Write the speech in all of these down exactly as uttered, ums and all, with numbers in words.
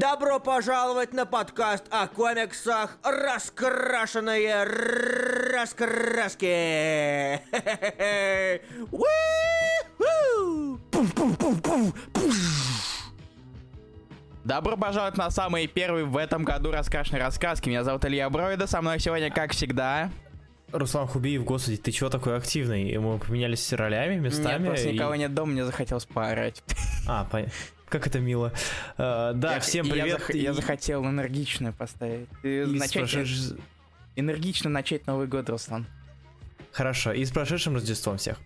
Добро пожаловать на подкаст о комиксах «Раскрашенные раскраски». Добро пожаловать на самые первые в этом году раскрашенные рассказки. Меня зовут Илья Бровида, со мной сегодня, как всегда... Руслан Хубиев. Господи, ты чего такой активный? Мы поменялись ролями, местами. Нет, просто и... никого нет дома, мне захотелось поорать. А, понятно. Как это мило. Uh, да, я, всем привет. Я, зах... и... я захотел энергично поставить. И начать... спрошеш... Энергично начать Новый год, Руслан. Хорошо, и с прошедшим Рождеством всех.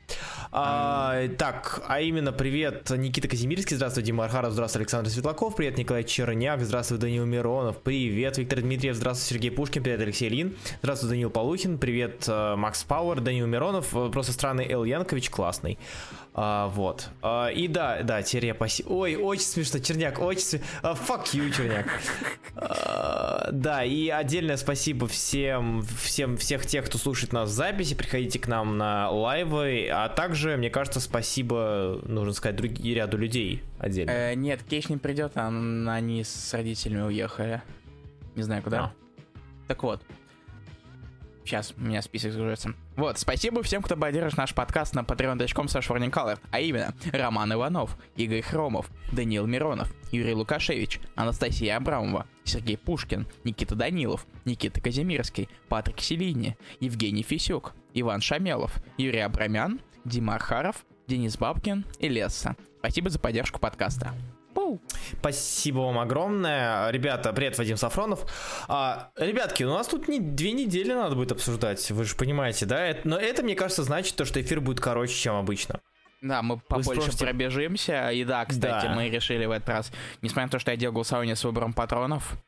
А, так, а именно привет Никита Казимирский, здравствуй Дима Архаров, здравствуй Александр Светлаков, привет Николай Черняк, здравствуй Данил Миронов, привет Виктор Дмитриев, здравствуй Сергей Пушкин, привет Алексей Лин, здравствуй Данил Полухин, привет Макс Пауэр, Данил Миронов, просто странный Эл Янкович, классный. А, вот. А, и да, да, теперь я паси... Ой, очень смешно, Черняк, очень смешно. Uh, fuck you, Черняк. А, да, и отдельное спасибо всем, всем, всех тех, кто слушает нас в записи, приходите к нам на лайвы, а также, мне кажется, спасибо, нужно сказать, друг... ряду людей отдельно. Э, нет, Кейш не придет, а они с родителями уехали. Не знаю куда. А. Так вот. Сейчас у меня список загружается. Вот, спасибо всем, кто поддержит наш подкаст на patreon dot com slash warningcolor, а именно Роман Иванов, Игорь Хромов, Данил Миронов, Юрий Лукашевич, Анастасия Абрамова, Сергей Пушкин, Никита Данилов, Никита Казимирский, Патрик Селини, Евгений Фисюк, Иван Шамелов, Юрий Абрамян, Дима Архаров, Денис Бабкин и Лесса. Спасибо за поддержку подкаста. Спасибо вам огромное. Ребята, привет, Вадим Сафронов. а, Ребятки, у нас тут не, две недели надо будет обсуждать, вы же понимаете, да? Это, но это, мне кажется, значит то, что эфир будет короче, чем обычно. Да, мы побольше спросите... пробежимся. И да, кстати, да. мы решили в этот раз, несмотря на то, что я делал голосование с выбором патронов,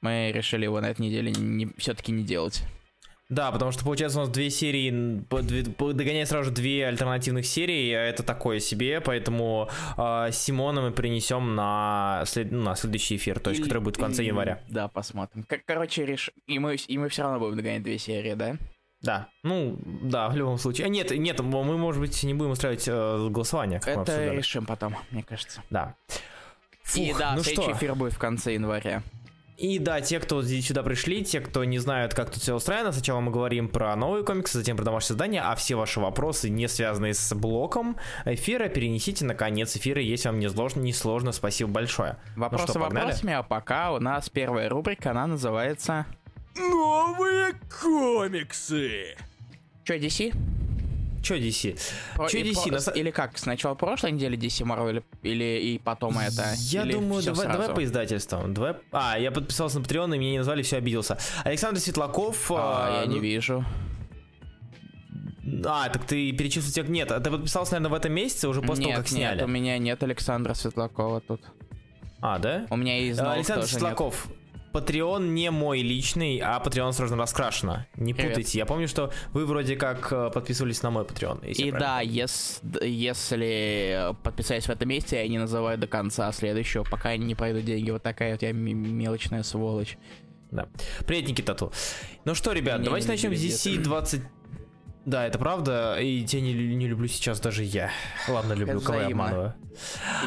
мы решили его на этой неделе не, все-таки не делать. Да, потому что, получается, у нас две серии, догоняя сразу же две альтернативных серии, это такое себе, поэтому э, Симона мы принесем на, след, на следующий эфир, то есть, и, который будет в конце и, января. Да, посмотрим. Кор- короче, реш... и, мы, и мы все равно будем догонять две серии, да? Да, ну, да, в любом случае. А, нет, нет, мы, может быть, не будем устраивать э, голосование. Это решим потом, мне кажется. Да. Фух, и да, ну следующий что? Эфир будет в конце января. И да, те, кто сюда пришли, те, кто не знают, как тут все устроено, сначала мы говорим про новые комиксы, затем про домашнее задание, а все ваши вопросы, не связанные с блоком эфира, перенесите на конец эфира, если вам не сложно, не сложно. Спасибо большое. Вопросы ну что, вопросами, а пока у нас первая рубрика, она называется «Новые комиксы». Чё, ди си? Чё ди си? Про, Чё ди си? Про... Или как, сначала прошлой недели ди си Marvel или, или и потом это? Я или думаю, давай, давай по издательствам. Давай... А, я подписался на Patreon, и меня не назвали, все обиделся. Александр Светлаков... А, а... я не вижу. А, так ты перечислил тех... Нет, ты подписался, наверное, в этом месяце, уже после нет, того, как нет, сняли. Нет, у меня нет Александра Светлакова тут. А, да? У меня из новых Александр Светлаков. Нет. Patreon не мой личный, а Patreon сразу раскрашено. Не путайте. Привет. Я помню, что вы вроде как подписывались на мой Patreon. И да, ес, если подписались в этом месте, я не называю до конца следующего, пока не пойдут деньги. Вот такая вот я мелочная сволочь. Да. Привет, Никита. Ну что, ребят, я давайте начнем с ди си двадцать. Да, это правда, и тебя не, не люблю сейчас даже я. Ладно, люблю, кого я обманываю.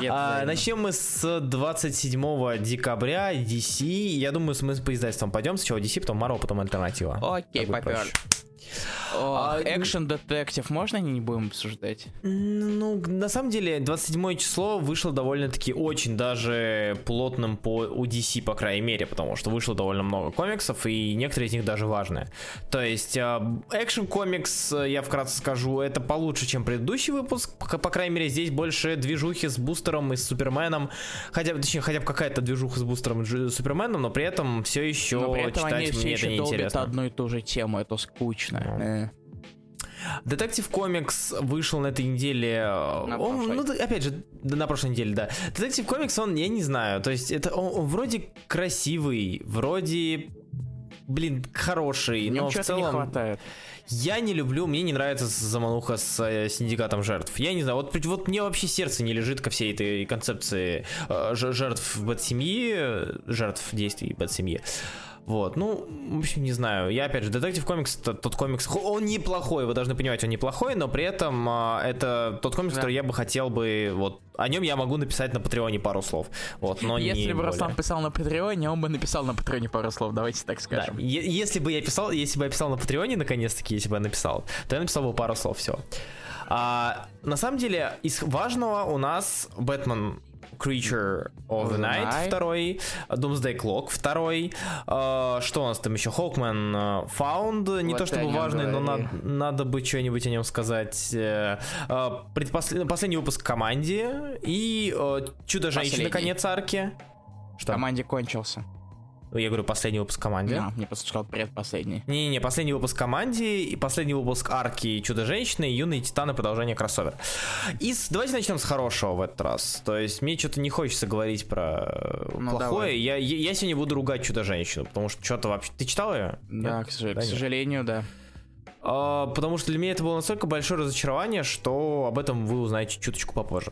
А, начнем мы с двадцать седьмого декабря ди си. Я думаю, мы по издательствам пойдем. Сначала ди си, потом Marvel, потом альтернатива. Окей, попёр. Экшен детектив, можно не будем обсуждать? Ну, на самом деле, двадцать седьмое число вышло довольно-таки очень даже плотным по у ди си, по крайней мере, потому что вышло довольно много комиксов, и некоторые из них даже важные. То есть, экшен комикс, я вкратце скажу, это получше, чем предыдущий выпуск, по крайней мере, здесь больше движухи с Бустером и с Суперменом, хотя, точнее, хотя бы какая-то движуха с Бустером и Суперменом, но при этом все еще но при этом читать они все мне еще это неинтересно. Одну и ту же тему, это скучно. No. Детектив комикс вышел на этой неделе. На он, ну, опять же, да, на прошлой неделе, да. Детектив комикс, он, я не знаю. То есть, это он, он вроде красивый, вроде. Блин, хороший, но в целом не хватает. Я не люблю, мне не нравится замануха с э, синдикатом жертв. Я не знаю, вот, вот мне вообще сердце не лежит ко всей этой концепции э, жертв Бэт-семьи, жертв действий Бэт-семьи. Вот, ну, в общем, не знаю. Я, опять же, Detective Comics, тот, тот комикс, он неплохой, вы должны понимать, он неплохой, но при этом э, это тот комикс, да. который я бы хотел бы, вот, о нем я могу написать на Патреоне пару слов. Вот, но если не бы более. Руслан писал на Патреоне, он бы написал на Патреоне пару слов, давайте так скажем. Да. Е- если бы я писал, если бы я писал на Патреоне, наконец-таки, если бы я написал, то я написал бы пару слов, все. А, на самом деле, из важного у нас Batman Creature of the Night, второй, Doomsday Clock, второй, э, что у нас там еще, Hawkman Found, не вот то чтобы важный, говори. но на, надо бы что-нибудь о нем сказать, э, э, предпослед... последний выпуск «Команде» и э, «Чудо-женщина», последний. Конец арки. Что? «Команде» кончился. Я говорю, последний выпуск «Команды». Да, мне просто сказал предпоследний. Не-не-не, последний выпуск «Команды», и последний выпуск «Арки», «Чудо-женщины», «Юные титаны», продолжение кроссовер. И с... давайте начнем с хорошего в этот раз. То есть мне что-то не хочется говорить про ну, плохое. Я, я, я сегодня буду ругать «Чудо-женщину», потому что что-то вообще... Ты читал ее? Да, к, сож... да, к сожалению, да. А, потому что для меня это было настолько большое разочарование, что об этом вы узнаете чуточку попозже.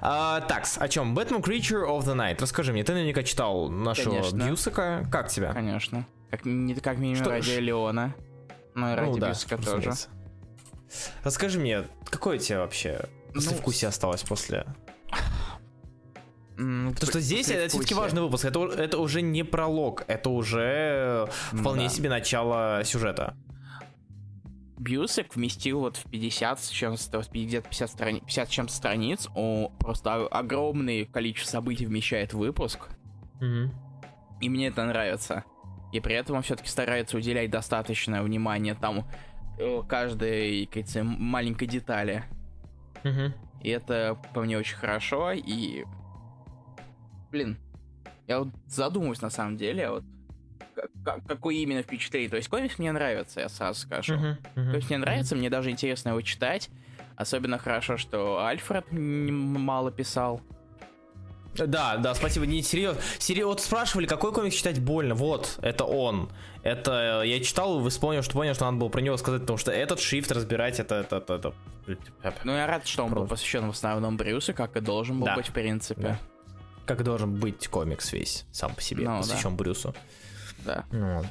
А, так, о чем? Batman Creature of the Night. Расскажи мне, ты наверняка читал нашего Бьюсака. Как тебя? Конечно. Как, не, как минимум что? ради Леона, но и ради ну, да, Бьюсака тоже. Расскажи мне, какое тебе вообще послевкусие ну, осталось после... Потому что Пусть здесь это все-таки важный выпуск. Это, это уже не пролог, это уже вполне да. себе начало сюжета. Бьюсак вместил вот в пятьдесят с чем-то страниц, он просто огромное количество событий вмещает в выпуск, mm-hmm. и мне это нравится. И при этом он все-таки старается уделять достаточное внимание там каждой, кажется, маленькой детали. Mm-hmm. И это по мне очень хорошо, и... Блин, я вот задумываюсь на самом деле, вот какое именно впечатление. То есть комикс мне нравится, я сразу скажу. Uh-huh, uh-huh, то есть мне нравится, uh-huh. мне даже интересно его читать. Особенно хорошо, что Альфред мало писал. Да, да, спасибо, не серьезно. Серьез, вот спрашивали, какой комикс читать больно. Вот, это он. Это я читал и вспомнил, что понял, что надо было про него сказать, потому что этот шрифт разбирать, это... это, это, это... Ну, я рад, что он Просто. был посвящен в основном Брюсу, как и должен был да. быть, в принципе. Да. Как должен быть комикс весь, сам по себе, ну, посвящен да. Брюсу. Да. Ну.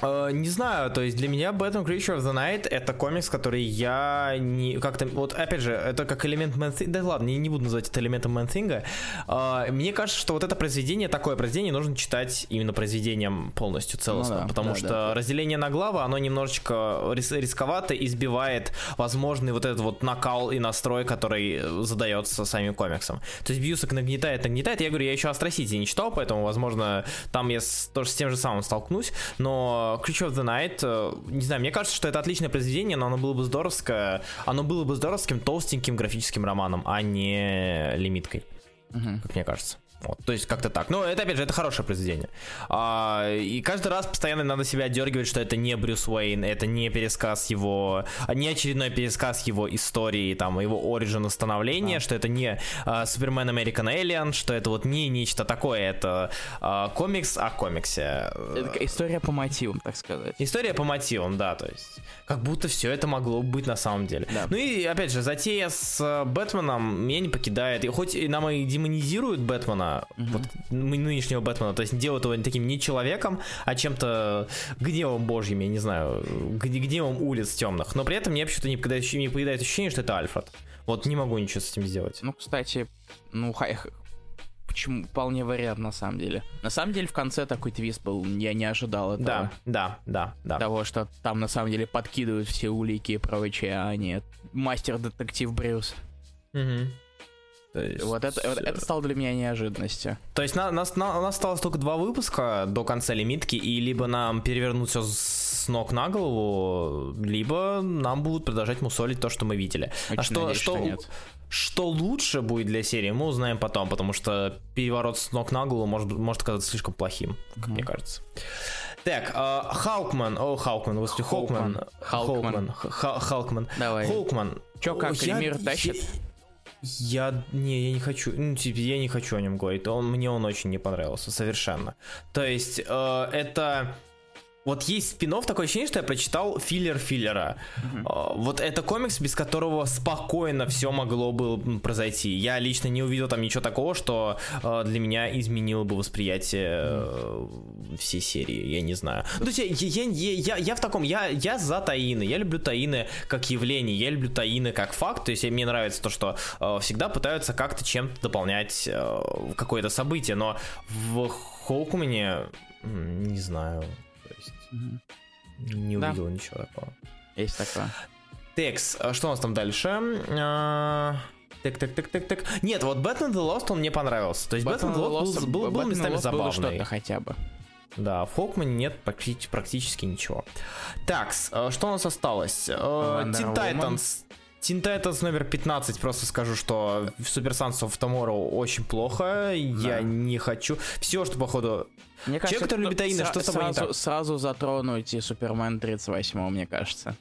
Uh, не знаю, то есть для меня Batman Creature of the Night это комикс, который я не как-то, вот опять же, это как элемент Man-Thing, да ладно, я не буду называть это элементом Man-Thing, uh, мне кажется, что вот это произведение, такое произведение нужно читать именно произведением полностью, целостно, ну, да, потому да, что да. разделение на главы, оно немножечко рис- рисковато и сбивает возможный вот этот вот накал и настрой, который задается самим комиксом. То есть Бьюсак нагнетает, нагнетает, я говорю, я еще Астросити не читал, поэтому, возможно, там я с, тоже с тем же самым столкнусь, но Creature of the Night, не знаю, мне кажется, что это отличное произведение, но оно было бы здоровское, оно было бы здоровским толстеньким графическим романом, а не лимиткой, uh-huh. как мне кажется. Вот, то есть как-то так. Но это, опять же, это хорошее произведение. А, и каждый раз постоянно надо себя отдергивать, что это не Брюс Уэйн, это не пересказ его, не очередной пересказ его истории, там, его оригин становления, да. что это не Супермен American Alien, что это вот не нечто такое, это а, комикс о комиксе. Это история по мотивам, так сказать. История по мотивам, да, то есть как будто все это могло быть на самом деле. Да. Ну и, опять же, затея с Бэтменом меня не покидает. И хоть нам и демонизируют Бэтмена, Uh-huh. вот, нынешнего Бэтмена, то есть делают его таким не человеком, а чем-то гневом божьим, я не знаю, гневом улиц темных, но при этом мне почему-то не покидает, не покидает ощущение, что это Альфред. Вот не могу ничего с этим сделать. Ну, кстати, ну, хай, почему, вполне вариант на самом деле. На самом деле в конце такой твист был, я не ожидал этого. Да, да, да, да. Того, что там на самом деле подкидывают все улики и прочее, а не мастер-детектив Брюс. Uh-huh. То есть... Вот это, вот это стало для меня неожиданностью. То есть на, на, на, у нас осталось только два выпуска до конца лимитки, и либо нам перевернут все с ног на голову, либо нам будут продолжать мусолить то, что мы видели. Очень а что, надеюсь, что, что, нет. что лучше будет для серии, мы узнаем потом, потому что переворот с ног на голову может, может оказаться слишком плохим, как mm-hmm. мне кажется. Так, Халкман, о, Халкман, господи, Халкман, Халкман, Халкман, Халкман. Чё, как, Эльмир тащит? Я... Не, я не хочу... Ну, типа, я не хочу о нем говорить. Он, мне он очень не понравился. Совершенно. То есть, э, это... Вот есть спин-офф, такое ощущение, что я прочитал филлер филлера. Mm-hmm. Вот это комикс, без которого спокойно все могло бы произойти. Я лично не увидел там ничего такого, что для меня изменило бы восприятие всей серии. Я не знаю. То есть я, я, я, я в таком, я, я за таины. Я люблю таины как явление, я люблю таины как факт. То есть мне нравится то, что всегда пытаются как-то чем-то дополнять какое-то событие. Но в Хоукмане, не знаю... Не увидел да. ничего такого. Есть такое. Текс, что у нас там дальше? Так, так, так, так, так. Нет, вот Batman the Lost он мне понравился. То есть Batman, Batman the Lost был, был, был Batman местами Lost забавный. Что-то хотя бы. Да, в Хокмане нет практи- практически ничего. Такс, что у нас осталось? Teen Titans. Teen Titans номер пятнадцать, просто скажу, что Super Sons of Tomorrow очень плохо, да. я не хочу. Все, что походу... Мне человек, кажется, который любит Аина, что с тобой не так? Сразу затронуть и Супермен тридцать восьмого, мне кажется.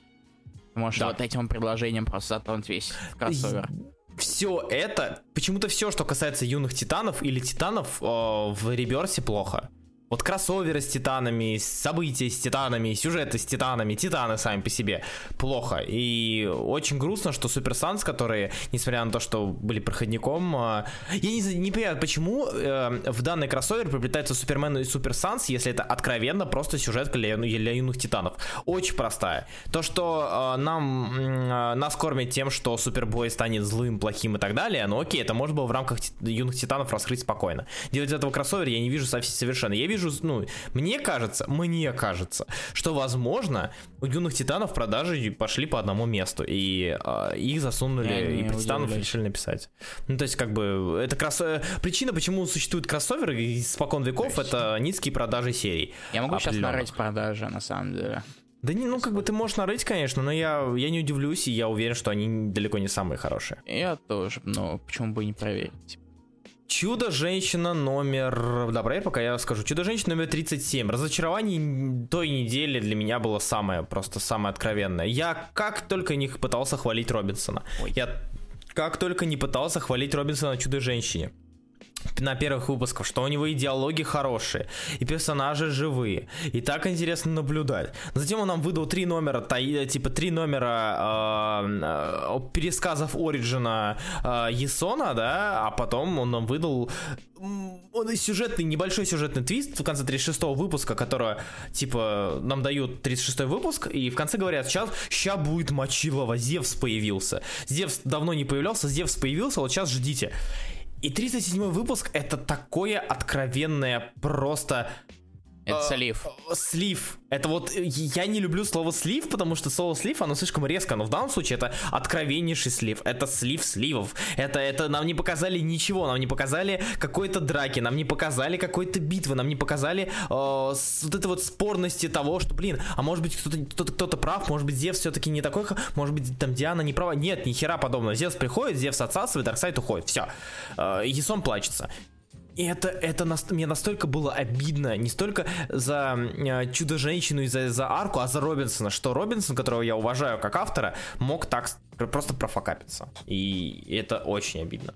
Может, да. вот этим предложением просто затронуть весь кроссовер. Все это, почему-то все, что касается юных титанов или титанов, э, в реберсе плохо. Вот кроссоверы с титанами, события с титанами, сюжеты с титанами, титаны сами по себе плохо. И очень грустно, что Супер Санс, которые, несмотря на то, что были проходником, я не, не понимаю, почему в данный кроссовер приплетаются Супермен и Супер Санс, если это откровенно просто сюжетка для, для юных титанов. Очень простая. То, что нам, нас кормят тем, что Супербой станет злым, плохим и так далее, ну окей, это можно было в рамках юных титанов раскрыть спокойно. Делать этого кроссовера я не вижу совершенно. Я вижу Ну, мне кажется, мне кажется, что, возможно, у юных титанов продажи пошли по одному месту, и э, их засунули, я и про титанов удивляюсь. Решили написать. Ну, то есть, как бы, это кросс... причина, почему существуют кроссоверы испокон веков, это низкие продажи серий. Я могу сейчас нарыть продажи, на самом деле. Да не, ну, как бы, ты можешь нарыть, конечно, но я, я не удивлюсь, и я уверен, что они далеко не самые хорошие. Я тоже, но почему бы и не проверить. Чудо-женщина номер... Да, проверь, пока я скажу. Чудо-женщина номер тридцать семь. Разочарование той недели для меня было самое, просто самое откровенное. Я как только не пытался хвалить Робинсона. Ой. Я как только не пытался хвалить Робинсона Чудо-женщине. На первых выпусках, что у него и диалоги хорошие, и персонажи живые, и так интересно наблюдать. Затем он нам выдал три номера, типа три номера э, пересказов Ориджина э, Ясона, да, а потом он нам выдал он сюжетный, небольшой сюжетный твист в конце тридцать шестого выпуска, который, типа, нам дают тридцать шестой выпуск, и в конце говорят, сейчас, ща будет мочилово, Зевс появился. Зевс давно не появлялся, Зевс появился, вот сейчас ждите. И тридцать седьмой выпуск — это такое откровенное просто... Это э, слив. Э, слив. Это вот... Я не люблю слово слив, потому что слово слив, оно слишком резко. Но в данном случае это откровеннейший слив. Это слив сливов. Это, это нам не показали ничего. Нам не показали какой-то драки. Нам не показали какой-то битвы. Нам не показали э, с, вот этой вот спорности того, что, блин, а может быть кто-то, кто-то, кто-то прав, может быть Зевс все-таки не такой, может быть там Диана не права. Нет, ни хера подобного. Зевс приходит, Зевс отсасывает, Дарксайд уходит. Все. Э, Ясон плачется. И это, это нас, мне настолько было обидно, не столько за э, Чудо-женщину и за, за арку, а за Робинсона, что Робинсон, которого я уважаю как автора, мог так просто профокапиться. И это очень обидно.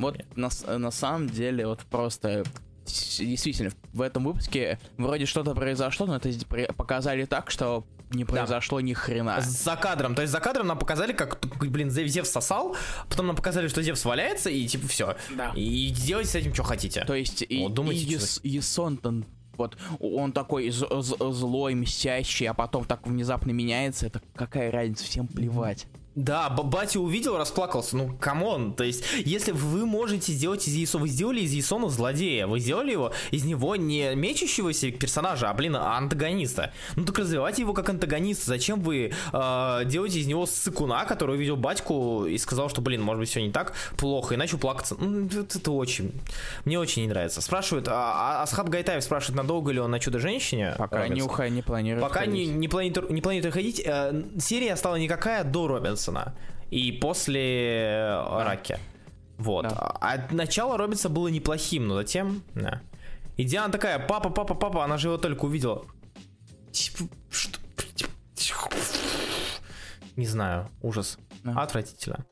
Вот на, на самом деле, вот просто действительно, в этом выпуске вроде что-то произошло, но это показали так, что не произошло да. ни хрена. За кадром, то есть за кадром нам показали, как, блин, Зевс сосал, потом нам показали, что Зевс валяется, и типа все. Да. И делайте с этим, что хотите. То есть и, вот, думайте, и, что... и Сонтон, вот, он такой з- з- злой, мстящий, а потом так внезапно меняется, это какая разница, всем плевать. Да, батя увидел, расплакался. Ну, камон, то есть, если вы можете сделать из Ясона... Вы сделали из Ясона злодея, вы сделали его из него не мечущегося персонажа, а, блин, антагониста. Ну, так развивайте его как антагониста. Зачем вы э, делаете из него ссыкуна, который увидел батьку и сказал, что, блин, может быть, все не так плохо, и начал плакаться. Ну, это очень... Мне очень не нравится. Спрашивают, а, а Асхаб Гайтаев спрашивает, надолго ли он на Чудо-женщине? Пока Робинсон. Не уходит, не планирует Пока не, не, планирует, не планирует уходить. Э, серия стала никакая до Робинсона. И после да. Раки. Вот. Да. А начало Робинса было неплохим, но затем... Да. И Диана такая, папа, папа, папа, она же его только увидела. Типа, что... Не знаю, ужас. Да. Отвратительно.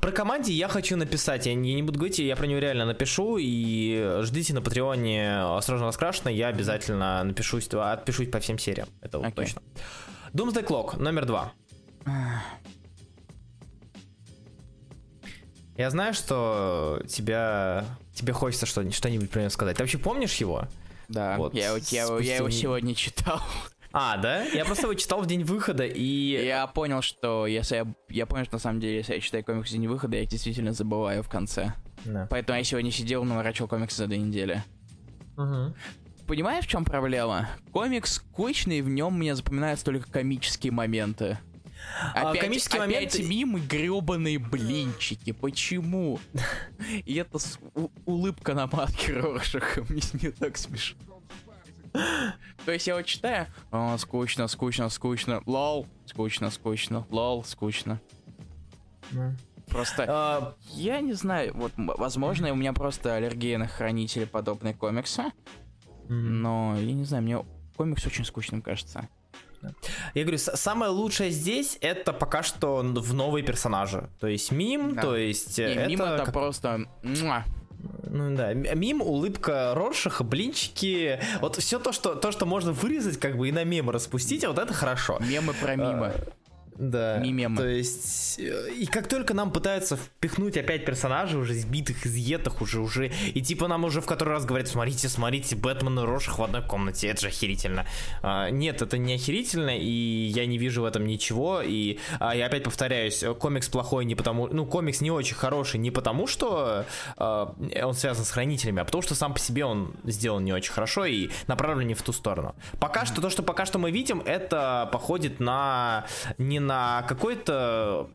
Про команде я хочу написать. Я не, не буду говорить, я про него реально напишу. И ждите на Патреоне «Осторожно, раскрашено». Я обязательно напишусь, отпишусь по всем сериям. Это вот okay. точно. Doomsday Clock номер два. Я знаю, что тебя, тебе хочется что-нибудь, что-нибудь про него сказать. Ты вообще помнишь его? Да, вот. я, я, я его сегодня читал. А, да? Я просто его читал в день выхода, и... Я понял, что если я... Я понял, что на самом деле, если я читаю комиксы в день выхода, я их действительно забываю в конце. Да. Поэтому я сегодня сидел, наворачивал комиксы за две недели. Угу. Понимаешь, в чем проблема? Комикс скучный, в нем мне запоминаются только комические моменты. Опять, а, опять моменты... мимы, гребаные блинчики. Почему? И это с... у- улыбка на матке Роршаха. Мне не так смешно. То есть я вот читаю: о, скучно, скучно, скучно, лол, скучно, скучно, лол, скучно. Mm. Просто uh, я не знаю, вот возможно, mm-hmm. у меня просто аллергия на хранители подобные комикса. Mm-hmm. Но я не знаю, мне комикс очень скучным кажется. Я говорю, самое лучшее здесь это пока что в новые персонажи. То есть мим, да. то есть. И это мим это как... просто. Ну да, мим, улыбка Роршаха, блинчики, вот все то, что то, что можно вырезать, как бы и на мемы распустить, а вот это хорошо. Мемы про мимо. А, да. Мемы. То есть и как только нам пытаются впихнуть опять персонажей уже сбитых, изъетых уже уже и типа нам уже в который раз говорят, смотрите, смотрите, Бэтмен и Роршах в одной комнате, это же охерительно. А, нет, это не охерительно, и я не вижу в этом ничего. И а, я опять повторяюсь, комикс плохой не потому, ну комикс не очень хороший не потому, что а, он связан с хранителями, а потому что сам по себе он сделан не очень хорошо и направлен не в ту сторону. Пока mm-hmm. что то, что пока что мы видим, это походит на не на какую-то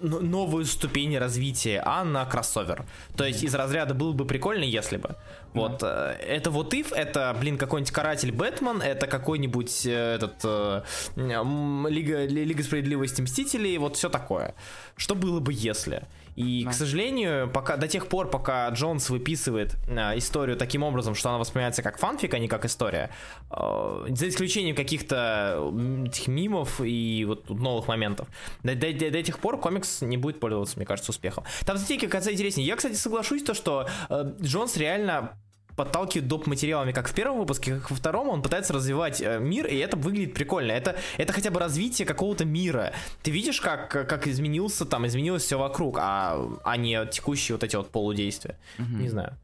новую ступень развития, а на кроссовер. То есть из разряда было бы прикольно, если бы. Вот. Mm-hmm. Это вот If, это, блин, какой-нибудь каратель Бэтмен, это какой-нибудь этот э, Лига, Лига справедливости Мстителей, вот все такое. Что было бы, если... И, да. к сожалению, пока, до тех пор, пока Джонс выписывает э, историю таким образом, что она воспринимается как фанфик, а не как история, э, за исключением каких-то этих мимов и вот новых моментов, до, до, до тех пор комикс не будет пользоваться, мне кажется, успехом. Там, знаете, как это интереснее. Я, кстати, соглашусь, то, что э, Джонс реально... подталкивает доп. Материалами как в первом выпуске, как во втором, он пытается развивать мир, и это выглядит прикольно. Это, это хотя бы развитие какого-то мира. Ты видишь, как, как изменился там, изменилось все вокруг, а, а не текущие вот эти вот полудействия. Mm-hmm. Не знаю.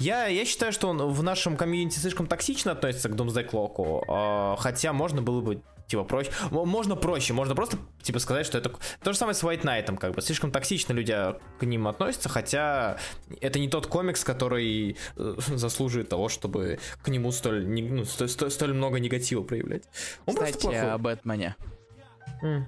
Я, я считаю, что он в нашем комьюнити слишком токсично относится к Doomsday Clock'у, хотя можно было бы типа проще. Можно проще, можно просто типа сказать, что это то же самое с White Knight'ом, как бы слишком токсично люди к ним относятся, хотя это не тот комикс, который заслуживает того, чтобы к нему столь, ну, столь, столь много негатива проявлять. Он Кстати, просто плохой. О Бэтмене. Mm.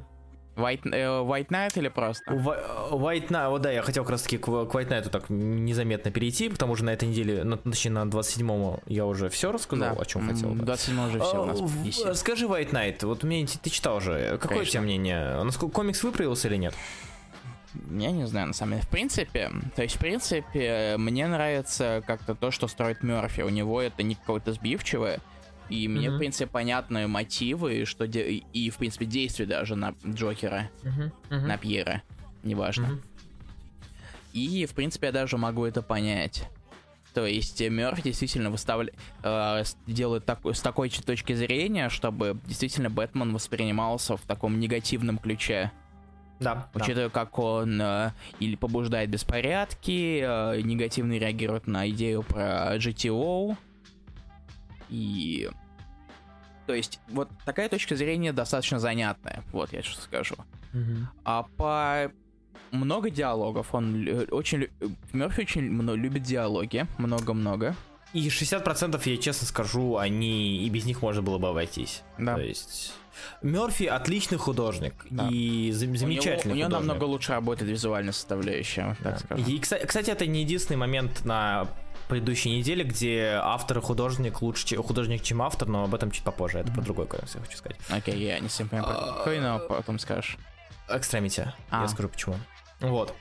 White, White Knight или просто? White Knight, вот да, я хотел как раз таки к, к White Knight'у так незаметно перейти, потому что на этой неделе, на, точнее на двадцать седьмом я уже все рассказал, да. о чем хотел. Да, двадцать седьмого уже все а, у нас в, скажи, White Knight, вот мне, ты читал уже, какое у тебя мнение, насколько комикс выправился или нет? Я не знаю, на самом деле, в принципе, то есть в принципе мне нравится как-то то, что строит Мёрфи, у него это не какое-то сбивчивое. И мне, mm-hmm. в принципе, понятны мотивы и, что де- и, в принципе, действия даже на Джокера, mm-hmm. Mm-hmm. на Пьера, неважно. Mm-hmm. И, в принципе, я даже могу это понять. То есть Мёрфи действительно выстав... э, делает так... с такой точки зрения, чтобы действительно Бэтмен воспринимался в таком негативном ключе. Да. Учитывая, да. как он э, или побуждает беспорядки, э, негативно реагирует на идею про джи ти о. И... То есть, вот такая точка зрения достаточно занятная. Вот, я сейчас скажу. Mm-hmm. А по... Много диалогов. Он очень... Мёрфи очень любит диалоги. Много-много. И шестьдесят процентов, я честно скажу, они... И без них можно было бы обойтись. Да. То есть... Мёрфи отличный художник, да. и замечательный у него, художник. У него намного лучше работает визуальная составляющая, да. так скажем. И, кстати, это не единственный момент на... предыдущей неделе, где автор и художник лучше, художник, чем автор, но об этом чуть попозже, это mm-hmm. про другой комикс я хочу сказать. Окей, okay, я yeah, не всем понимаю, uh, какой, но потом скажешь. Экстремити, ah. я скажу почему. Вот.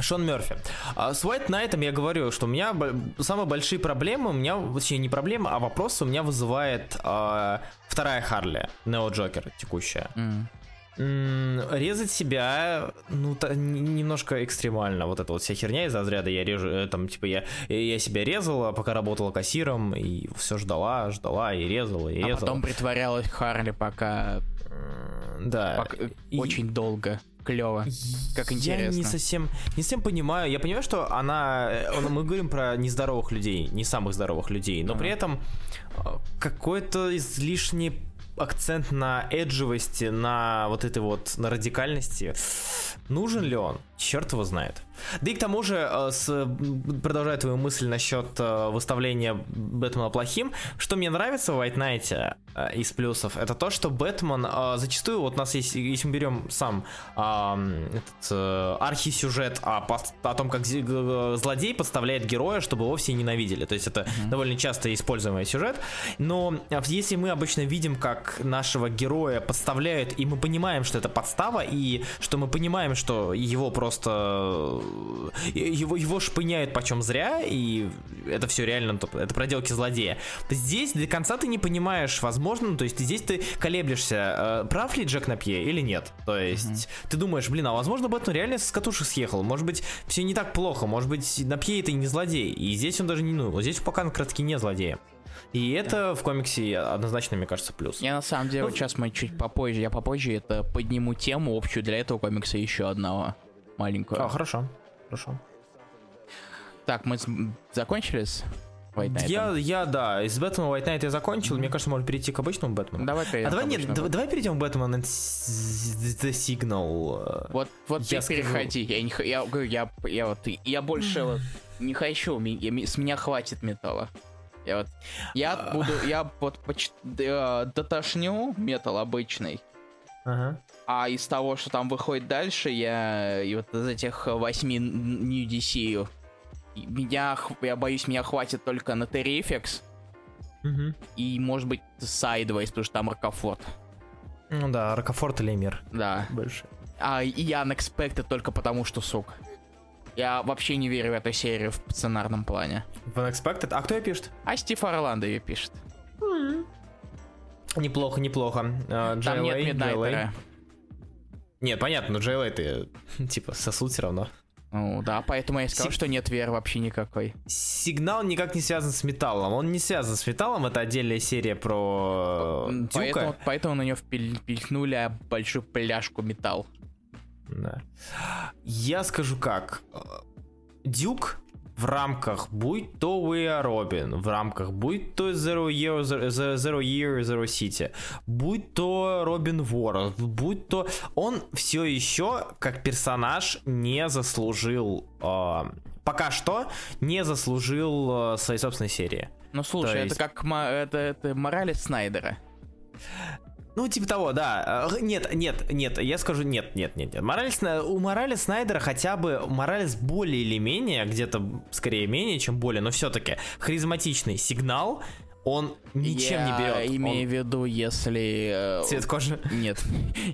Шон Мёрфи. С White Knight'ом я говорю, что у меня самые большие проблемы, у меня, вообще не проблемы, а вопросы у меня вызывает э, вторая Харли, Нео Джокер текущая. Mm. Резать себя, ну, та, немножко экстремально. Вот эта вот вся херня из разряда. Я режу, там, типа, я, я себя резала, пока работала кассиром, и все ждала, ждала, и резала, и а резала. А потом притворялась Харли, пока... Да. Пока... И... Очень долго. Клево. Как интересно. Я не совсем, не совсем понимаю. Я понимаю, что она... Мы говорим про нездоровых людей, не самых здоровых людей, но а-а-а. При этом какой-то излишний... акцент на эджевости, на вот этой вот, на радикальности. Нужен ли он? Черт его знает. Да и к тому же, продолжая твою мысль насчет выставления Бэтмена плохим, что мне нравится в White Knight из плюсов, это то, что Бэтмен зачастую, вот у нас есть, если мы берем сам этот архисюжет о, о том, как злодей подставляет героя, чтобы его все ненавидели. То есть это mm-hmm. довольно часто используемый сюжет. Но если мы обычно видим, как нашего героя подставляют, и мы понимаем, что это подстава, и что мы понимаем, что его просто... Его, его шпыняют почем зря, и это все реально, это проделки злодея. Здесь до конца ты не понимаешь, возможно, то есть здесь ты колеблешься, прав ли Джек Напье или нет. То есть mm-hmm. ты думаешь, блин, а возможно Бэтмен реально с катушек съехал, может быть все не так плохо, может быть Напье это и не злодей, и здесь он даже не, ну, здесь пока как раз-таки не злодей. И это да. в комиксе однозначно, мне кажется, плюс. Я на самом деле, ну, вот сейчас мы чуть попозже, я попозже это подниму тему общую для этого комикса еще одного. Маленькую. А, хорошо, хорошо. Так, мы закончили с White Knight? Я, я, да, с Batman White Knight я закончил. Mm-hmm. Мне кажется, можно перейти к обычному Бэтмену. Давай, а давай, нет, Бэтмену. Давай перейдем к Batman and The Signal. Вот, вот я ты скажу. Переходи. Я, не, я, я, я, я, вот, я больше mm-hmm. вот не хочу, я, с меня хватит металла. Я вот, я uh... буду, я вот поч- дотошню металл обычный. Ага. А из того, что там выходит дальше, я и вот из этих восьми New ди си, меня, я боюсь, меня хватит только на Terrifix угу. и, может быть, Sideways, потому что там Рокофорт. Ну да, Рокофорт или мир. Да. Больше. А я Unexpected только потому, что сука. Я вообще не верю в эту серию в сценарном плане. В Unexpected? А кто ее пишет? А Стив Орландо ее пишет. Mm-hmm. Неплохо, неплохо. Uh, там нет Миднайтера. Нет, понятно, но Джейлайты, типа, сосуд все равно. Ну да, поэтому я и сказал, Сиг... что нет веры вообще никакой. Сигнал никак не связан с металлом. Он не связан с металлом, это отдельная серия про поэтому, Дюка. Поэтому на нее впихнули большую пляшку металл. Да. Я скажу как. Дюк в рамках будь то We Are Robin, в рамках будь то Zero Year, Zero Year, Zero City, будь то Робин Ворон, будь то... Он все еще, как персонаж, не заслужил... Э, пока что не заслужил э, своей собственной серии. Ну слушай, то это есть... как мо- это, это мораль Снайдера. Ну, типа того, да. Нет, нет, нет, я скажу, нет, нет, нет, нет. Моралес, у Моралес Снайдера хотя бы Моралес более или менее, где-то скорее менее, чем более, но все-таки харизматичный сигнал, он ничем я не берет. Я имею он... в виду, если... Цвет кожи? Нет,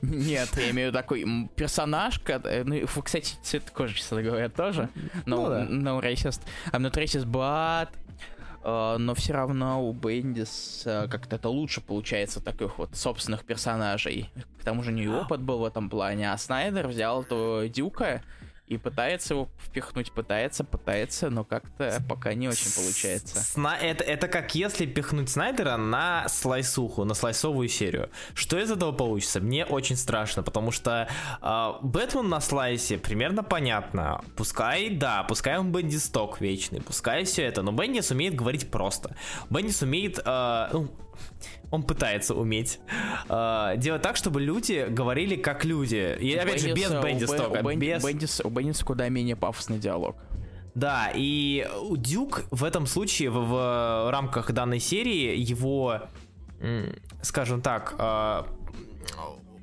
нет, я имею в виду такой персонаж, ну, кстати, цвет кожи, честно говоря, тоже. No racist. I'm not racist, but... Uh, но все равно у Бендис uh, как-то это лучше получается таких вот собственных персонажей. К тому же у нее опыт был в этом плане, а Снайдер взял этого Дюка и пытается его впихнуть, пытается, пытается, но как-то пока не очень получается. Сна- это, это как если пихнуть Снайдера на слайсуху, на слайсовую серию. Что из этого получится? Мне очень страшно, потому что э, Бэтмен на слайсе примерно понятно. Пускай, да, пускай он Бендисток вечный, пускай все это, но Бендис умеет говорить просто. Бендис умеет... Э, ну, он пытается уметь э, делать так, чтобы люди говорили как люди. И опять же, без Бендиса. У Бендиса куда менее пафосный диалог. Да, и Дюк в этом случае, в, в рамках данной серии, его, скажем так, э,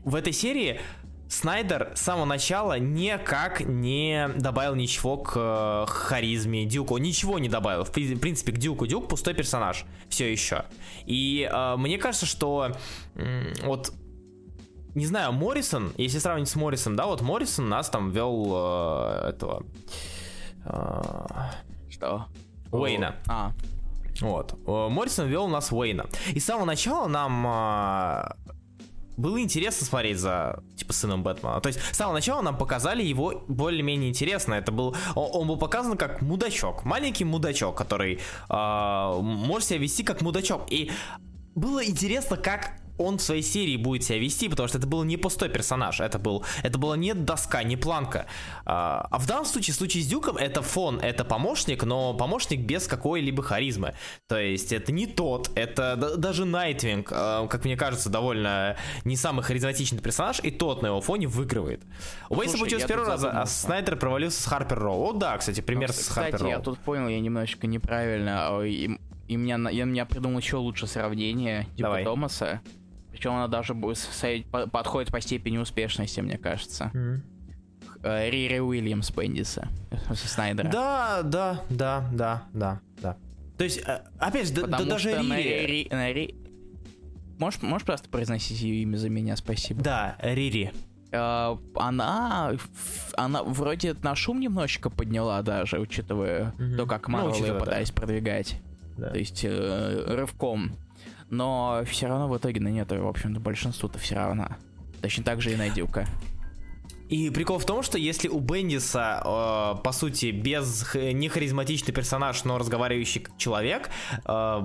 в этой серии Снайдер с самого начала никак не добавил ничего к э, харизме Дюка. Он ничего не добавил. В принципе, к Дюку Дюк пустой персонаж. Все еще. И э, мне кажется, что э, вот, не знаю, Моррисон, если сравнить с Моррисом, да, вот Моррисон нас там вел э, этого... Э, что? Уэйна. А. Вот. Моррисон вел у нас Уэйна. И с самого начала нам... Э, было интересно смотреть за, типа, сыном Бэтмена. То есть с самого начала нам показали его более-менее интересно. Это был, он, он был показан как мудачок, маленький мудачок, который э, может себя вести как мудачок. И было интересно, как он в своей серии будет себя вести, потому что это был не пустой персонаж, это был, это была не доска, не планка. А, а в данном случае, в случае с Дюком, это фон, это помощник, но помощник без какой-либо харизмы. То есть это не тот, это даже Найтвинг, как мне кажется, довольно не самый харизматичный персонаж, и тот на его фоне выигрывает. У Бейса получилось с первого раза, а Снайдер провалился с Харпер Роу. О да, кстати, пример ну, с кстати, Харпер Роу. Я тут понял, я немножечко неправильно, и, и меня, я, я придумал еще лучше сравнение Дюка Томаса. Причем она даже будет подходит по степени успешности, мне кажется. Mm-hmm. Рири Уильямс Бендиса со Снайдера. Да, да, да, да, да, да. То есть, опять же, да, да даже Рири... На Ри, на Ри... Можешь, можешь просто произносить ее имя за меня, спасибо. Да, Рири. Она, она вроде на шум немножечко подняла даже, учитывая mm-hmm. то, как Марвел ну, ее пытались да. продвигать. Да. То есть, э, рывком. Но все равно в итоге на нет, в общем-то, большинству-то все равно. Точно так же и на Дюка. И прикол в том, что если у Бендиса, э, по сути, без х- не харизматичный персонаж, но разговаривающий человек, э,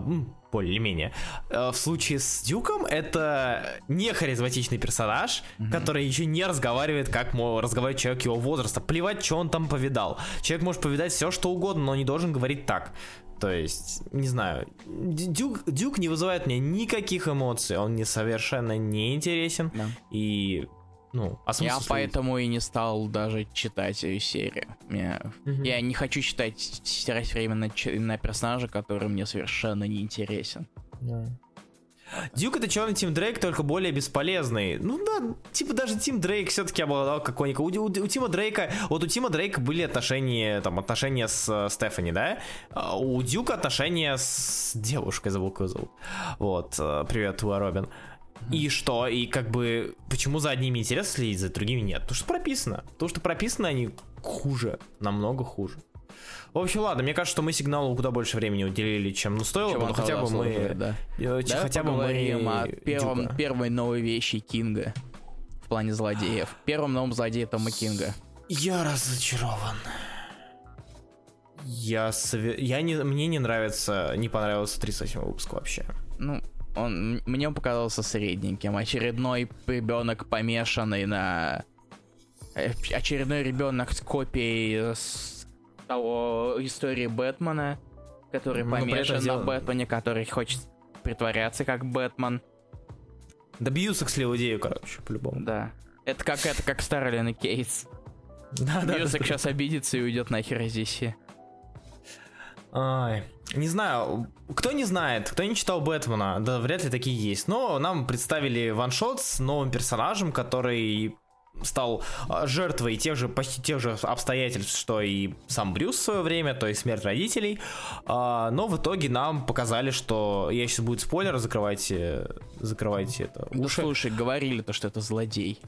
более-менее, э, в случае с Дюком это не харизматичный персонаж, mm-hmm. который еще не разговаривает, как мол, разговаривает человек его возраста. Плевать, что он там повидал. Человек может повидать все, что угодно, но не должен говорить так. То есть, не знаю, Дюк, Дюк не вызывает мне никаких эмоций, он мне совершенно не интересен, да. и, ну, а смысл... Я служить? Поэтому и не стал даже читать ее серию. Я, угу. я не хочу читать, терять время на, на персонажа, который мне совершенно не интересен. Да. Дюк это черный Тим Дрейк, только более бесполезный. Ну да, типа даже Тим Дрейк все-таки обладал какой-нибудь. У, у, у Тима Дрейка, вот у Тима Дрейка были отношения, там, отношения с Стефани, да? А у Дюка отношения с девушкой, забыл, как ее зовут. Вот, привет, Туа Робин. Mm-hmm. И что, и как бы, почему за одними интересно следить, за другими нет? Потому что прописано. Потому что прописано они хуже, намного хуже. В общем, ладно, мне кажется, что мы сигналу куда больше времени уделили, чем ну, стоило бы, но хотя бы мы... Да. Хотя, хотя бы мы о первом, первой новой вещи Кинга в плане злодеев. Первым новым злодеем Тома Кинга. Я разочарован. Я, све... Я не... Мне не нравится, не понравился тридцать восьмой выпуск вообще. Ну, он... мне он показался средненьким. Очередной ребенок, помешанный на... Очередной ребенок с копией... того истории Бэтмена, который ну, помешан на Бэтмене, который хочет притворяться как Бэтмен. Добьются к сливу идею, короче, по-любому. Да. Это как это как Старлин и Кейтс. Да, да, Бьюсак да, сейчас да. обидится и уйдет нахер из ди си. Ай, не знаю, кто не знает, кто не читал Бэтмена, да вряд ли такие есть, но нам представили ваншот с новым персонажем, который... стал жертвой тех же, почти тех же обстоятельств, что и сам Брюс в свое время, то есть смерть родителей. Но в итоге нам показали, что... Я сейчас будет спойлер, закрывайте, закрывайте это уши. Ну слушай, говорили то, что это злодей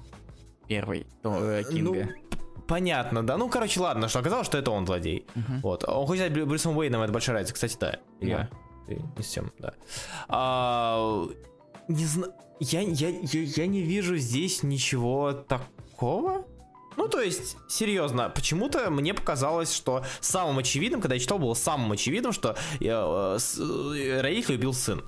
первый Кинга. Ну, понятно, да. Ну, короче, ладно, что оказалось, что это он злодей. Uh-huh. Вот. Он хочет стать Брюсом Уэйном, это большая разница. Кстати, да. Yeah. Ты не с тем, да. А... Не знаю, я, я, я, я не вижу здесь ничего такого. Ну, то есть, серьезно, почему-то мне показалось, что самым очевидным, когда я читал, было самым очевидным, что я, э, с, э, родитель убил сын.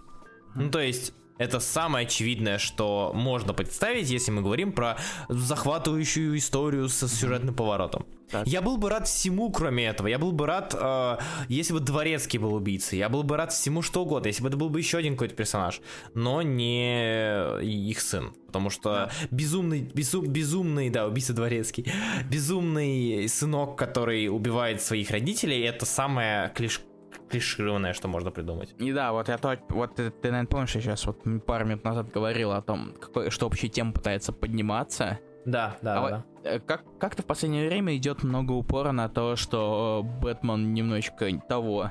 Ну, то есть, это самое очевидное, что можно представить, если мы говорим про захватывающую историю со сюжетным поворотом. Так. Я был бы рад всему, кроме этого. Я был бы рад, э, если бы Дворецкий был убийцей. Я был бы рад всему, что угодно. Если бы это был бы еще один какой-то персонаж, но не их сын. Потому что да. безумный, безу, безумный, да, убийца Дворецкий, безумный сынок, который убивает своих родителей, это самое клиш, клишированное, что можно придумать. И да, вот я то, вот ты, ты, наверное, помнишь, я сейчас вот пару минут назад говорил о том, какой, что общая тема пытается подниматься. Да, да, а да. Вот, как, как-то в последнее время идет много упора на то, что Бэтмен немножечко того.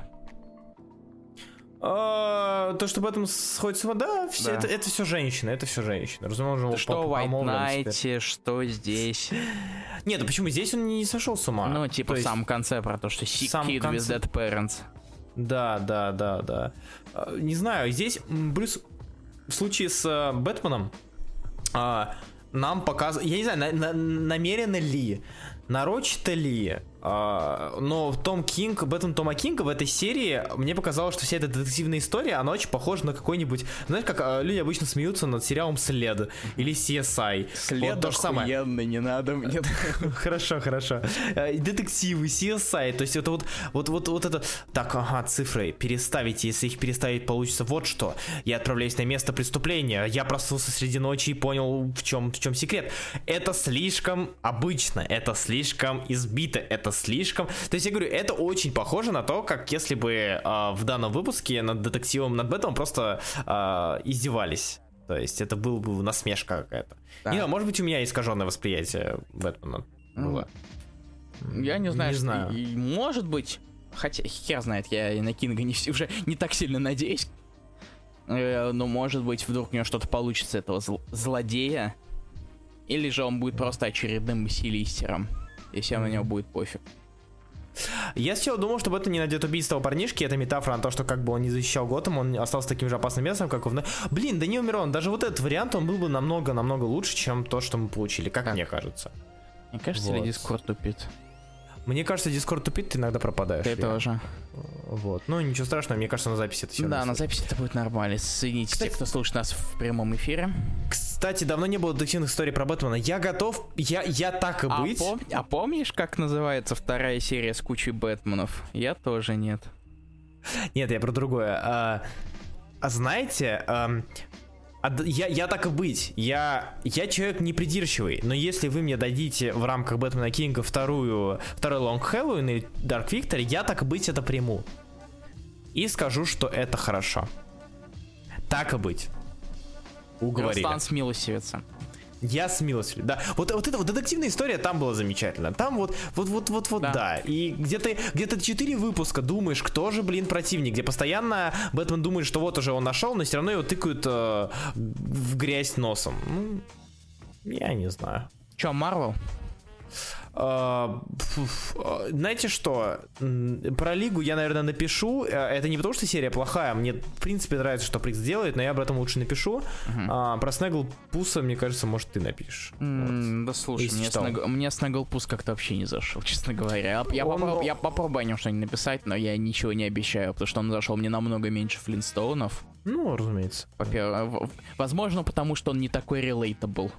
А, то, что Бэтмен сходит с ума, да, все, да. Это, это все женщины, это все женщины. Разумеется, что в White Knight, что здесь. Нет, а почему здесь он не сошел с ума? Ну, типа в самом конце про то, что sick kid with dead parents. Да, да, да, да. Не знаю, здесь Брюс в случае с Бэтменом а, нам показывают, я не знаю, на- на- намеренно ли, нарочито ли, а, но Том Кинг, Бэтмен Тома Кинга в этой серии, мне показалось, что вся эта детективная история, она очень похожа на какой-нибудь, знаешь, как а, люди обычно смеются над сериалом «След» или «Си Эс Ай». «След» вот охуенный, не надо мне. Хорошо, хорошо. Детективы, Си Эс Ай, то есть это вот, вот, вот, вот это, так, ага, цифры переставить, если их переставить, получится вот что. Я отправляюсь на место преступления, я проснулся среди ночи и понял, в чем, в чем секрет. Это слишком обычно, это слишком слишком избито, это слишком... То есть я говорю, это очень похоже на то, как если бы э, в данном выпуске над детективом, над Бэтменом просто э, издевались. То есть это была бы насмешка какая-то. Да. Не знаю, может быть, у меня искаженное восприятие Бэтмена было. Я не знаю. Не знаю. Что... Может быть, хотя хер знает, я и на Кинга не... уже не так сильно надеюсь. Но может быть, вдруг у него что-то получится этого зл... злодея. Или же он будет просто очередным мсилистером. И всем на него будет пофиг. Я сначала думал, что это не найдет убийство парнишки. Это метафора на то, что как бы он не защищал Готэм, он остался таким же опасным местом, как он. Блин, Данил Миронов, даже вот этот вариант, он был бы намного-намного лучше, чем то, что мы получили. Как так. Мне кажется. Мне кажется, вот. Или Дискорд тупит? Мне кажется, Дискорд тупит, ты иногда пропадаешь. Ты тоже. Вот. Ну, ничего страшного, мне кажется, на записи это все. Да, на записи это будет нормально. Соедините, кстати, те, кто слушает нас в прямом эфире. Кстати, давно не было детективных историй про Бэтмена. Я готов, я, я так и а быть. Пом... А помнишь, как называется вторая серия с кучей Бэтменов? Я тоже нет. Нет, я про другое. А, а знаете... А... Я, я так и быть, я, я человек непридирчивый, но если вы мне дадите в рамках Бэтмена Кинга вторую, второй Long Halloween или Dark Victory, я так и быть это приму. И скажу, что это хорошо. Так и быть. Уговорили. Руслан смилостивится. Я смилостивлю, да. Вот, вот эта вот детективная история там была замечательна. Там вот, вот, вот, вот, вот, да. да. И где-то, где-то четыре выпуска думаешь, кто же, блин, противник, где постоянно Бэтмен думает, что вот уже он нашел, но все равно его тыкают э, в грязь носом. Ну, я не знаю. Че, Марвел? Uh, знаете что, про Лигу я, наверное, напишу. Это не потому, что серия плохая. Мне, в принципе, нравится, что Прикс делает, но я об этом лучше напишу. Uh-huh. uh, Про Снегглпуса, мне кажется, может, ты напишешь. Mm, вот. Да слушай, мне, снаг... мне Снегглпус как-то вообще не зашел, честно говоря. Я, он... попроб... я попробую о нем что-нибудь написать, но я ничего не обещаю, потому что он зашел мне намного меньше Флинстоунов. Ну, разумеется. Во-первых, возможно, потому что он не такой релейтабл.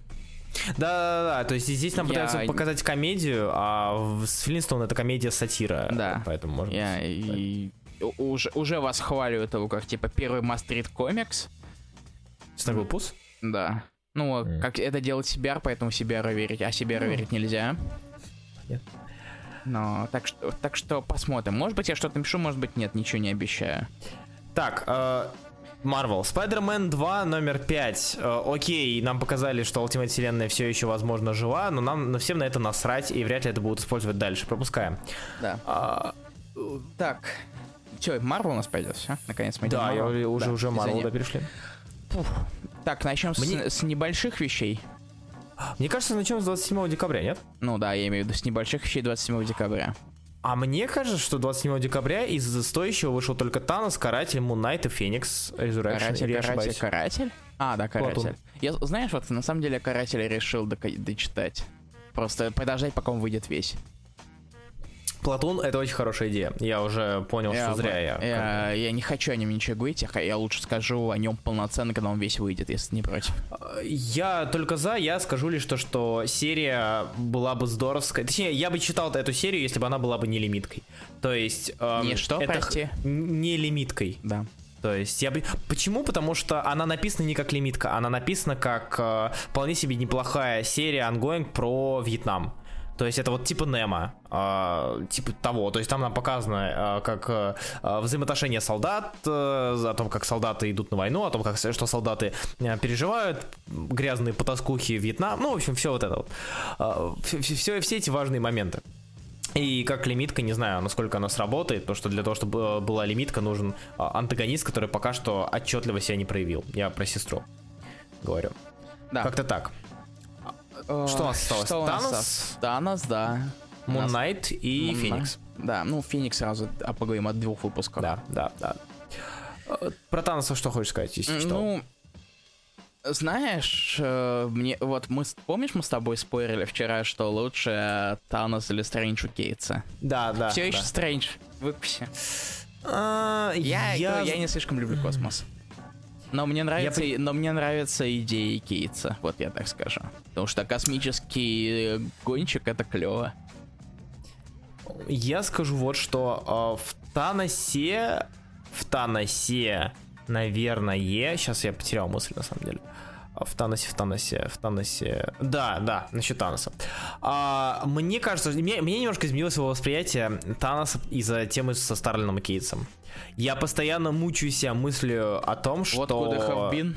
Да-да-да, то есть здесь нам я... пытаются показать комедию, а с Флинстоун это комедия-сатира, да. Поэтому можно... Я... И... Уже, уже восхваливают его как, типа, первый мастрит комикс. Снегглпус? Да. Ну, mm. как это делать Си Би Ар, поэтому Си Би Ар верить, а Си Би Ар mm. верить нельзя. Нет. Но, так что, так что посмотрим. Может быть, я что-то напишу, может быть, нет, ничего не обещаю. Так, э... Marvel. Spider-Man два номер пять. Uh, окей, нам показали, что Ultimate вселенная все еще, возможно, жива, но нам но всем на это насрать, и вряд ли это будут использовать дальше. Пропускаем. Да. Uh, так. Че, Marvel у нас пойдет, все? Наконец мы идем. Да, Marvel. Я уже, да, уже Marvel да, перешли. Фух. Так, начнем Мне... с, с небольших вещей. Мне кажется, начнем с двадцать седьмого декабря, нет? Ну да, я имею в виду с небольших вещей двадцать седьмого декабря. А мне кажется, что двадцать седьмого декабря из стоящего вышел только Танос, Каратель, Мун Найт и Феникс. Каратель, я Каратель, Каратель? А, да, Каратель. Платон. Я, знаешь, вот на самом деле Каратель решил дока- дочитать. Просто подождать, пока он выйдет весь. Платон — это очень хорошая идея. Я уже понял, я, что зря я... Я, я не хочу о нем ничего говорить, я лучше скажу о нем полноценно, когда он весь выйдет, если не против. Я только за, я скажу лишь то, что серия была бы здоровская. Точнее, я бы читал эту серию, если бы она была бы не лимиткой. То есть... Эм, не что, прости? Не лимиткой. Да. То есть я бы... Почему? Потому что она написана не как лимитка, она написана как э, вполне себе неплохая серия ongoing про Вьетнам. То есть это вот типа Немо, э, типа того, то есть там нам показано э, как э, взаимоотношения солдат, э, о том, как солдаты идут на войну, о том, как, что солдаты э, переживают, грязные потаскухи Вьетнам, ну, в общем, все вот это вот, э, все, все, все эти важные моменты. И как лимитка, не знаю, насколько она сработает, потому что для того, чтобы была лимитка, нужен антагонист, который пока что отчетливо себя не проявил. Я про сестру говорю. Да. Как-то так. Что у нас осталось? Что Танос? У нас? Танос, да. Мун Найт и Moon Феникс. Да, ну Феникс сразу а поговорим от двух выпусков. Да, да, да. Про Таноса что хочешь сказать, если ну, читал? Знаешь, мне, вот мы, помнишь, мы с тобой спорили вчера, что лучше Танос или Стрэндж у Кейтса? Да, да. Все да. еще Стрэндж. Выкуси. А, я, я... Ну, я не слишком люблю космос. Но мне нравится, я... но мне нравятся идеи Кейтса, вот я так скажу. Потому что космический гонщик — это клево. Я скажу вот что. В Таносе... В Таносе... Наверное, сейчас я потерял мысль, на самом деле. В Таносе, в Таносе, в Таносе. Да, да, насчет Таноса. А, мне кажется, мне, мне немножко изменилось его восприятие Таноса из-за темы со Старлином и Кейтсом. Я постоянно мучаю себя мыслью о том, что... What could it have been?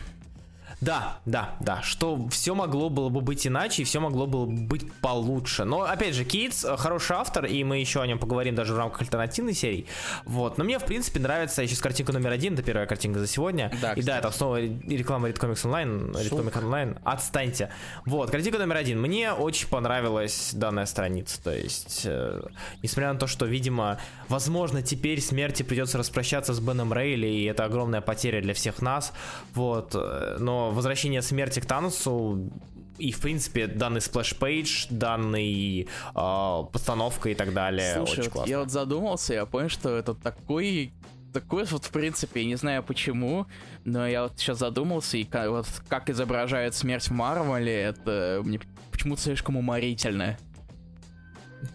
Да, да, да, что все могло было бы быть иначе, и все могло было бы быть получше. Но, опять же, Кейтс хороший автор, и мы еще о нем поговорим даже в рамках альтернативной серии. Вот, но мне, в принципе, нравится еще с картинка номер один, это первая картинка за сегодня. Да, и да, это снова реклама Редкомикс Онлайн, Редкомикс Онлайн, отстаньте. Вот, картинка номер один. Мне очень понравилась данная страница, то есть, э, несмотря на то, что, видимо, возможно, теперь смерти придется распрощаться с Беном Рейли, и это огромная потеря для всех нас, вот, но возвращение смерти к Таносу и, в принципе, данный сплэш-пейдж, данная э, постановка и так далее. Слушай, очень классно. Я вот задумался, я понял, что это такой, такой вот, в принципе, я не знаю почему, но я вот сейчас задумался, и как, вот, как изображает смерть в Марвеле, это мне почему-то слишком уморительно.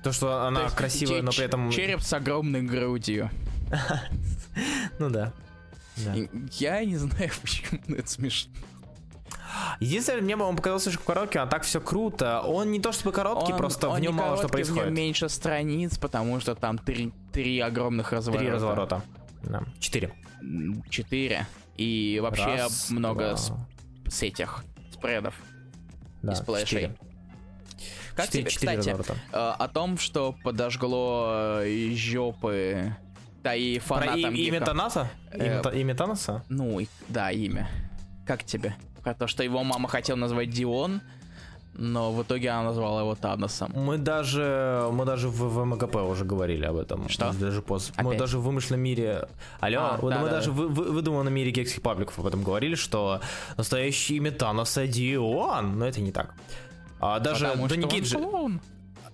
То, что она То есть, красивая, ч- но при этом... Череп с огромной грудью. Ну да. Я не знаю, почему это смешно. Единственное, мне он показался слишком коротким, а так все круто. Он не то чтобы короткий, он, просто он в нем не мало короткий, что происходит. В нем меньше страниц, потому что там три, три огромных разворота. Три разворота. Да. Четыре. Четыре. И вообще Раз, много с, с этих спредов. Да, и сплэшей. Как четыре, тебе, четыре кстати, разворота. О том, что подожгло жопы, да и фанатам. Про и, имя Таноса? Э, имя, имя Таноса? Ну, да, имя. Как тебе? Про то, что его мама хотела назвать Дион, но в итоге она назвала его Таносом. Мы даже, мы даже в, в МГП уже говорили об этом. Что? Мы даже, поз... мы даже в вымышленном мире... Алло, а, мы, да, мы да, даже да. в, в выдуманном мире гейских пабликов об этом говорили, что настоящее имя Таноса Дион, но это не так. А даже Потому Доникидж... что он клоун.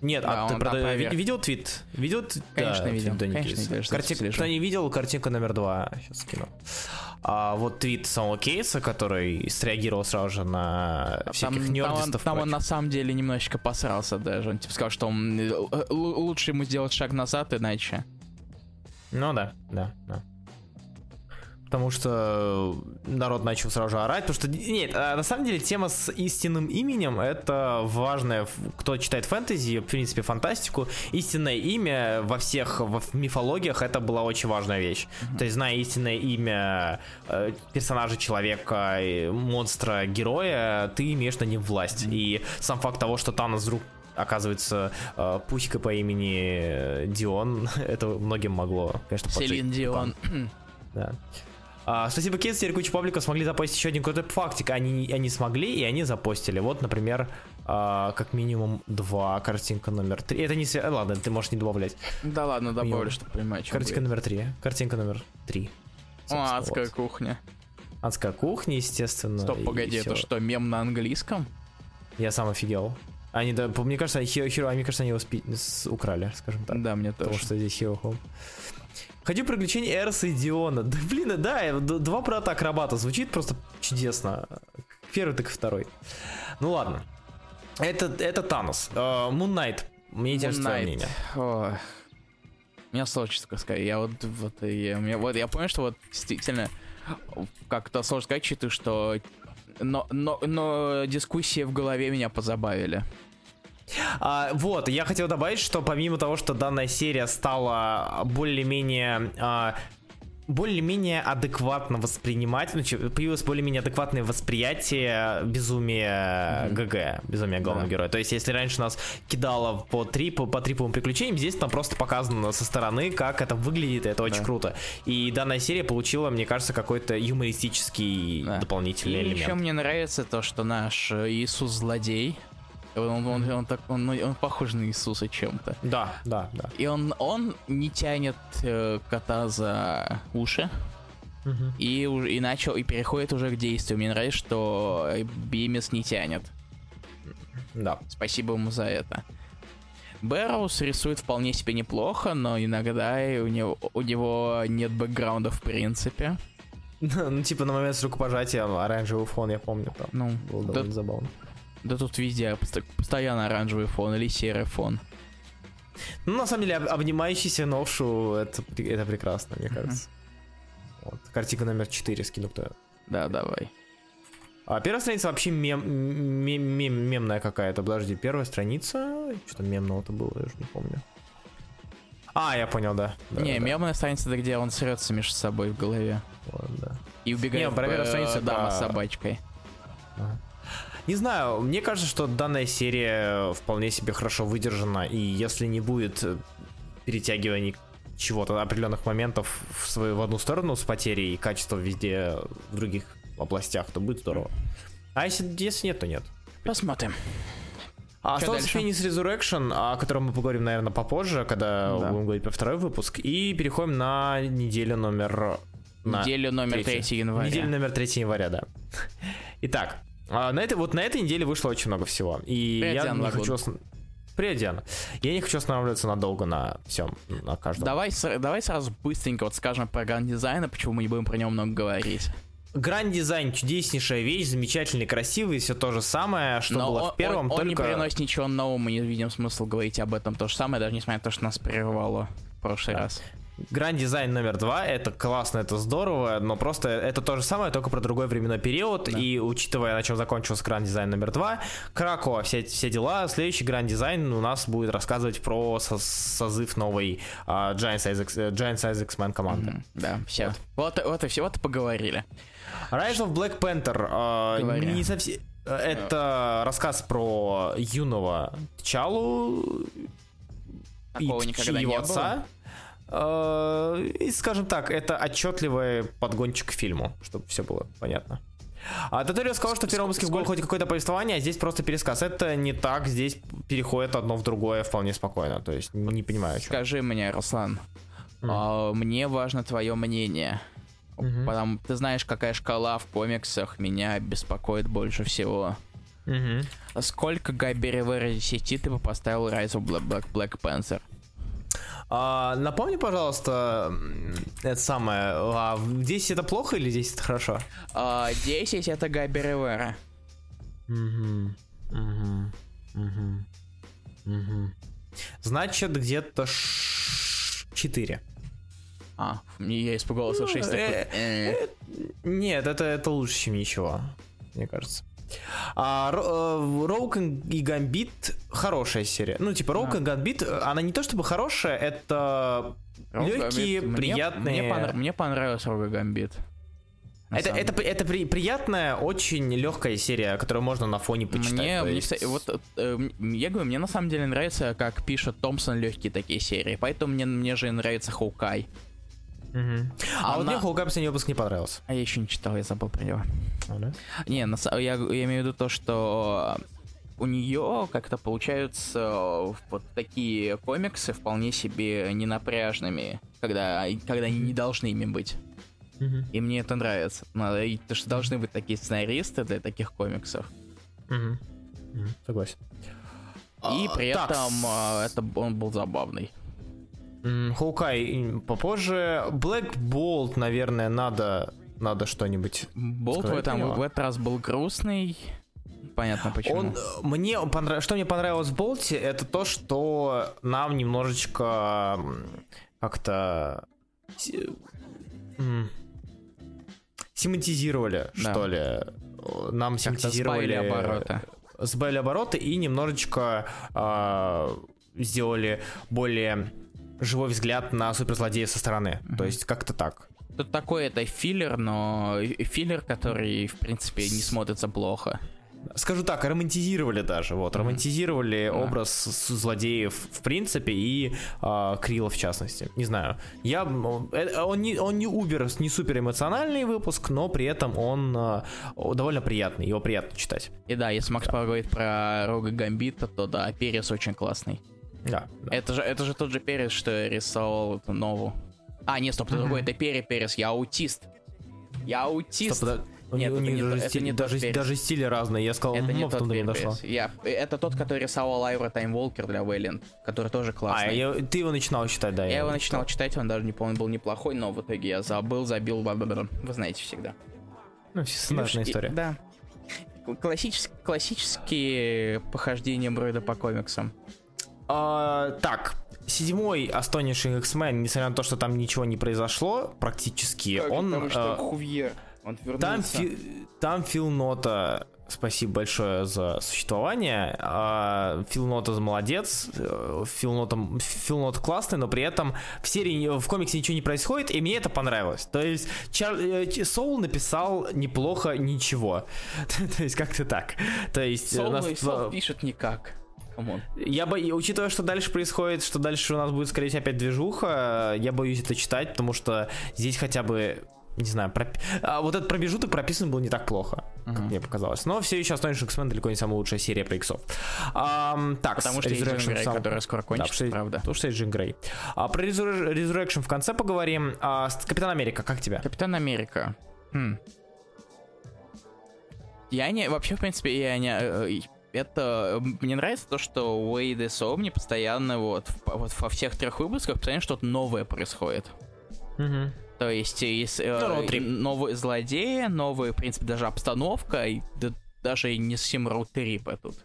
Нет, да, а ты правда, видел твит? Видел? Конечно, да, видел. Твит Конечно, видел Картин... Кто не видел, картинка номер два. Сейчас скину. А вот твит самого Кейса, который среагировал сразу же на всяких там, нердистов. Там, там он на самом деле немножечко посрался даже. Он типа сказал, что он... лучше ему сделать шаг назад, иначе. Ну да, да, да. Потому что народ начал сразу же орать. Потому что, нет, на самом деле тема с истинным именем — это важное. Кто читает фэнтези, в принципе, фантастику, истинное имя во всех во мифологиях — это была очень важная вещь. Mm-hmm. То есть, зная истинное имя персонажа, человека, монстра, героя, ты имеешь на нем власть. Mm-hmm. И сам факт того, что Танос вдруг оказывается пуська по имени Дион, это многим могло, конечно, поджечь. Селин Дион. Да. Uh, спасибо, Кейс, теперь куча пабликов смогли запостить еще один крутой фактик. Они, они смогли, и они запостили. Вот, например, uh, как минимум два, картинка номер три. Это не связано. Ладно, ты можешь не добавлять. Да ладно, добавлю, чтобы понимать, что Картинка будет. номер три. Картинка номер три. О, адская вот. кухня. Адская кухня, естественно. Стоп, погоди, это все. Что, мем на английском? Я сам офигел. Они, да, мне кажется, Хио Хиро, мне кажется, они его спи- с- украли, скажем так. Да, мне тоже. Потому что здесь Хио Хоум. Хочу приключений Эрса и Диона. Да, блин, да, два брата-акробата. Звучит просто чудесно. Первый, так и второй. Ну ладно. Это, это Танос. Мун Найт. Мне интересно твое мнение. О. У меня сложно сказать. Я вот, вот, я, у меня, вот, я понял, что вот действительно как-то сложно сказать, читаю, что... Но, но, но дискуссии в голове меня позабавили. А, вот, я хотел добавить, что помимо того, что данная серия стала более-менее а, более-менее адекватно воспринимать, ну, появилось более-менее адекватное восприятие безумия mm-hmm. ГГ, безумия главного yeah. героя. То есть, если раньше нас кидало по, трипу, по триповым приключениям, здесь там просто показано со стороны, как это выглядит, и это yeah. очень круто. И данная серия получила, мне кажется, какой-то юмористический yeah. дополнительный и элемент. Еще мне нравится то, что наш Иисус злодей. Он, он, он, так, он, он похож на Иисуса чем-то. Да, да, да. И он, он не тянет э, кота за уши. Uh-huh. И, и начал, и переходит уже к действию. Мне нравится, что Бимис не тянет. Да. Спасибо ему за это. Бэрроуз рисует вполне себе неплохо, но иногда у него, у него нет бэкграунда в принципе. Ну, типа на момент с рукопожатием оранжевый фон, я помню, там ну, было да, довольно забавно. Да тут везде постоянно оранжевый фон или серый фон. Ну, на самом деле, обнимающийся ношу, это, это прекрасно, мне кажется. Uh-huh. Вот. Картинка номер четыре, скину кто. Да, давай. А первая страница вообще мем, мем, мем, мемная какая-то. Подожди, первая страница... Что-то мемного-то было, я уже не помню. А, я понял, да. да не, да, мемная да. страница, где он срется между собой в голове. Вот, да. И убегает не, в, страница, дама да. с собачкой. Ага. Не знаю, мне кажется, что данная серия вполне себе хорошо выдержана, и если не будет перетягиваний чего-то, определенных моментов в, свою, в одну сторону с потерей и качества везде в других областях, то будет здорово. А если, если нет, то нет. Посмотрим. А остался Феникс Resurrection, о котором мы поговорим, наверное, попозже, когда да. будем говорить про второй выпуск, и переходим на неделю номер... На неделю номер третьего января. Неделю номер третьего января, да. Итак... А на этой, вот на этой неделе вышло очень много всего. И Привет, я Диана, не хочу... Привет, Диана. Я не хочу останавливаться надолго на всем, на каждом. Давай, давай сразу быстренько вот скажем про гранд-дизайн, почему мы не будем про него много говорить. Гранд-дизайн — чудеснейшая вещь, замечательный, красивый, все то же самое, что Но было он, в первом, он, он только... не приносит ничего нового, мы не видим смысла говорить об этом то же самое, даже несмотря на то, что нас прервало в прошлый да. раз. Гранд-дизайн номер два, это классно, это здорово, но просто это то же самое, только про другой временной период, да. и учитывая, на чем закончился гранд-дизайн номер два, Кракова, все, все дела, следующий гранд-дизайн у нас будет рассказывать про со- созыв новой uh, Giant Size, Giant Size X-Men команды. Mm-hmm. Да, все. Вот, вот, вот и всего-то поговорили. Rise of Black Panther, uh, не совсем... это рассказ про юного Тчалу и его отца. Было. И, скажем так, это отчетливый подгончик к фильму, чтобы все было понятно. А Таторио сказал, что в первом выпуске было хоть какое-то повествование, а здесь просто пересказ. Это не так, здесь переходит одно в другое вполне спокойно. То есть не понимаю, что. Скажи мне, Руслан, mm-hmm. мне важно твое мнение. Mm-hmm. Потому ты знаешь, какая шкала в комиксах меня беспокоит больше всего. Mm-hmm. Сколько Гайберевера десяти ты бы поставил Rise of Black, Black Panther? А, напомни, пожалуйста, это самое, а десять это плохо или десять это хорошо? А, десять это Габи Ривера. Угу, угу, угу, угу. Значит, где-то четыре. А, я испугался, шесть. Нет, это, это лучше, чем ничего, мне кажется. А, Ро- Роук и Гамбит хорошая серия. Ну, типа, Роук а. и Гамбит, она не то чтобы хорошая, это Роук, легкие, Гамбит. приятные... Мне, мне, понрав... мне понравилась Роук и Гамбит. Это, это, это, это при, приятная, очень легкая серия, которую можно на фоне почитать. Мне, есть... мне, вот, я говорю, мне на самом деле нравится, как пишет Томпсон, легкие такие серии. Поэтому мне, мне же нравится Хоукай. Угу. А, а вот она... мне Хоукай последний выпуск не понравился. А я еще не читал, я забыл про него. А, да? Не, на, я, я имею в виду то, что у нее как-то получаются вот такие комиксы вполне себе ненапряжными, когда, когда они не должны ими быть. Угу. И мне это нравится. Надо, и, то, что должны быть такие сценаристы для таких комиксов. Угу. Угу. Согласен. И а, при так. этом это, он был забавный. Хоукай попозже. Black Bolt, наверное, надо, надо что-нибудь. Болт в, в этот раз был грустный. Понятно почему. Он, мне понрав... Что мне понравилось в Болте, это то, что нам немножечко как-то семантизировали, да. что ли. Нам как-то семантизировали сбавили обороты. Сбавили обороты и немножечко э, сделали более живой взгляд на суперзлодеев со стороны. Mm-hmm. То есть как-то так. Тут такой это филлер, но филлер, который, в принципе, не смотрится плохо. Скажу так, романтизировали даже. Вот, mm-hmm. романтизировали yeah. образ злодеев в принципе и э, Крилла в частности. Не знаю. Я, он, он не, он не убер, не супер эмоциональный выпуск, но при этом он э, довольно приятный. Его приятно читать. И да, если Макс да. Пауэр говорит про Рога Гамбита, то да, Перес очень классный. Да, да. Это, же, это же тот же Перес, что я рисовал эту новую. А, нет, стоп, это mm-hmm. другой, это Перри Перес, я аутист. Я аутист. Стоп, нет, это не даже, то, стиль, это не даже, даже стили разные. Я сказал, это не тот Феррис. Я, это тот, который рисовал Айвра Таймволкер для Вейлин, который тоже классный. А, я, ты его начинал читать, да? Я, я его начинал читать, он даже не помню, был неплохой, но в итоге я забыл, забил, бла-бла-бла. Вы знаете всегда. Ну, стандартная история. И, да. Классические, классические похождения Бройда по комиксам. А, так, седьмой Astonishing X-Men, несмотря на то, что там ничего не произошло, практически, так, он... Потому что а... Хувье. Он там, фи- там Фил Нота, спасибо большое за существование. А, Фил Нота молодец, Фил Нота, Фил Нота классный, но при этом в серии, в комиксе ничего не происходит, и мне это понравилось. То есть Чар- Соул написал неплохо ничего. То есть как-то так. То есть Соул нас... и Соул пишет никак. Я боюсь, учитывая, что дальше происходит, что дальше у нас будет, скорее всего, опять движуха, я боюсь это читать, потому что здесь хотя бы... Не знаю, проп... а, вот этот промежуток прописан был не так плохо, uh-huh. как мне показалось. Но все еще Astonishing X-Men далеко не самая лучшая серия про иксов. А, так, потому что Resurrection есть Джин Грей, сам... которая скоро кончится, да, правда. Потому что есть Джин Грей. А, про Resur... Resurrection в конце поговорим. А, Капитан Америка, как тебя? Капитан Америка. Хм. Я не... Вообще, в принципе, я не... Это... Мне нравится то, что у Уэйда и Соумни постоянно вот, вот во всех трех выпусках постоянно что-то новое происходит. Угу. Uh-huh. То есть из, э, новые злодеи, новые, в принципе, даже обстановка, и, да, даже не совсем роуд-трипа тут.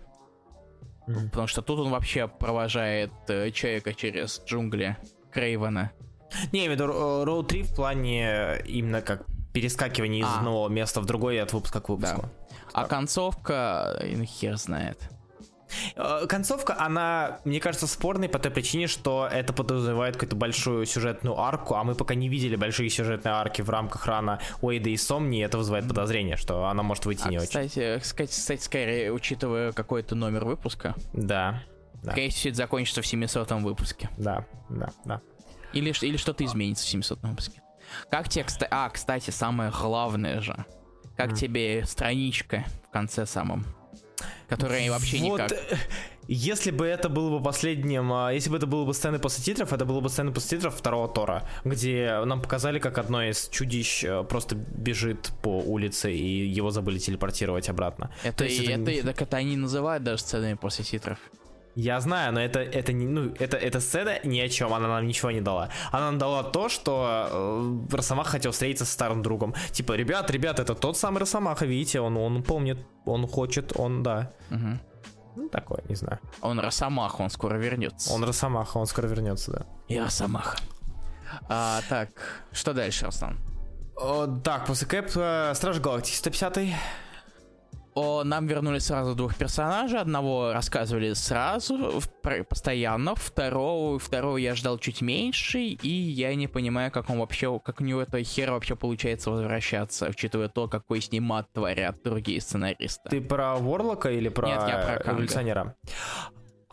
Mm-hmm. Потому что тут он вообще провожает э, человека через джунгли Крейвена. Не, я имею в виду роуд-трип в плане именно как перескакивание из а. одного места в другое от выпуска к выпуску. Да. А концовка, ну, хер знает. Концовка, она, мне кажется, спорной по той причине, что это подразумевает какую-то большую сюжетную арку, а мы пока не видели большие сюжетные арки в рамках рана Уэйда и Сомни, и это вызывает подозрение, что она может выйти а, не кстати, очень. Кстати, кстати, скорее, учитывая какой-то номер выпуска, да, да. Скорее всего, это закончится в семисотом выпуске. Да, да, да. Или, или что-то изменится в семисотом выпуске. Как тебе, кстати, а, кстати, самое главное же, как mm. тебе страничка в конце самом? Которые вообще вот, никак. Если бы это было бы последним, если бы это было бы сцены после титров, это было бы сцены после титров второго Тора, где нам показали, как одно из чудищ просто бежит по улице, и его забыли телепортировать обратно. Это, и, это, это, так это они называют даже сценами после титров. Я знаю, но это, это, не, ну, это, эта сцена ни о чем, она нам ничего не дала. Она нам дала то, что э, Росомаха хотел встретиться с старым другом. Типа, ребят, ребят, это тот самый Росомаха, видите, он, он помнит, он хочет, он, да. Угу. Ну, такое, не знаю. Он Росомаха, он скоро вернется. Он Росомаха, он скоро вернется, да. И Росомаха. А, так, что дальше, Руслан? О, так, после Кэп, э, Страж Галактики сто пятьдесят. О, нам вернули сразу двух персонажей. Одного рассказывали сразу, постоянно. Второго, второго я ждал чуть меньше. И я не понимаю, как он вообще, как у него эта хера вообще получается возвращаться, учитывая то, какой с ним мат творят другие сценаристы. Ты про Ворлока или про, Нет, я про Канга. Эволюционера?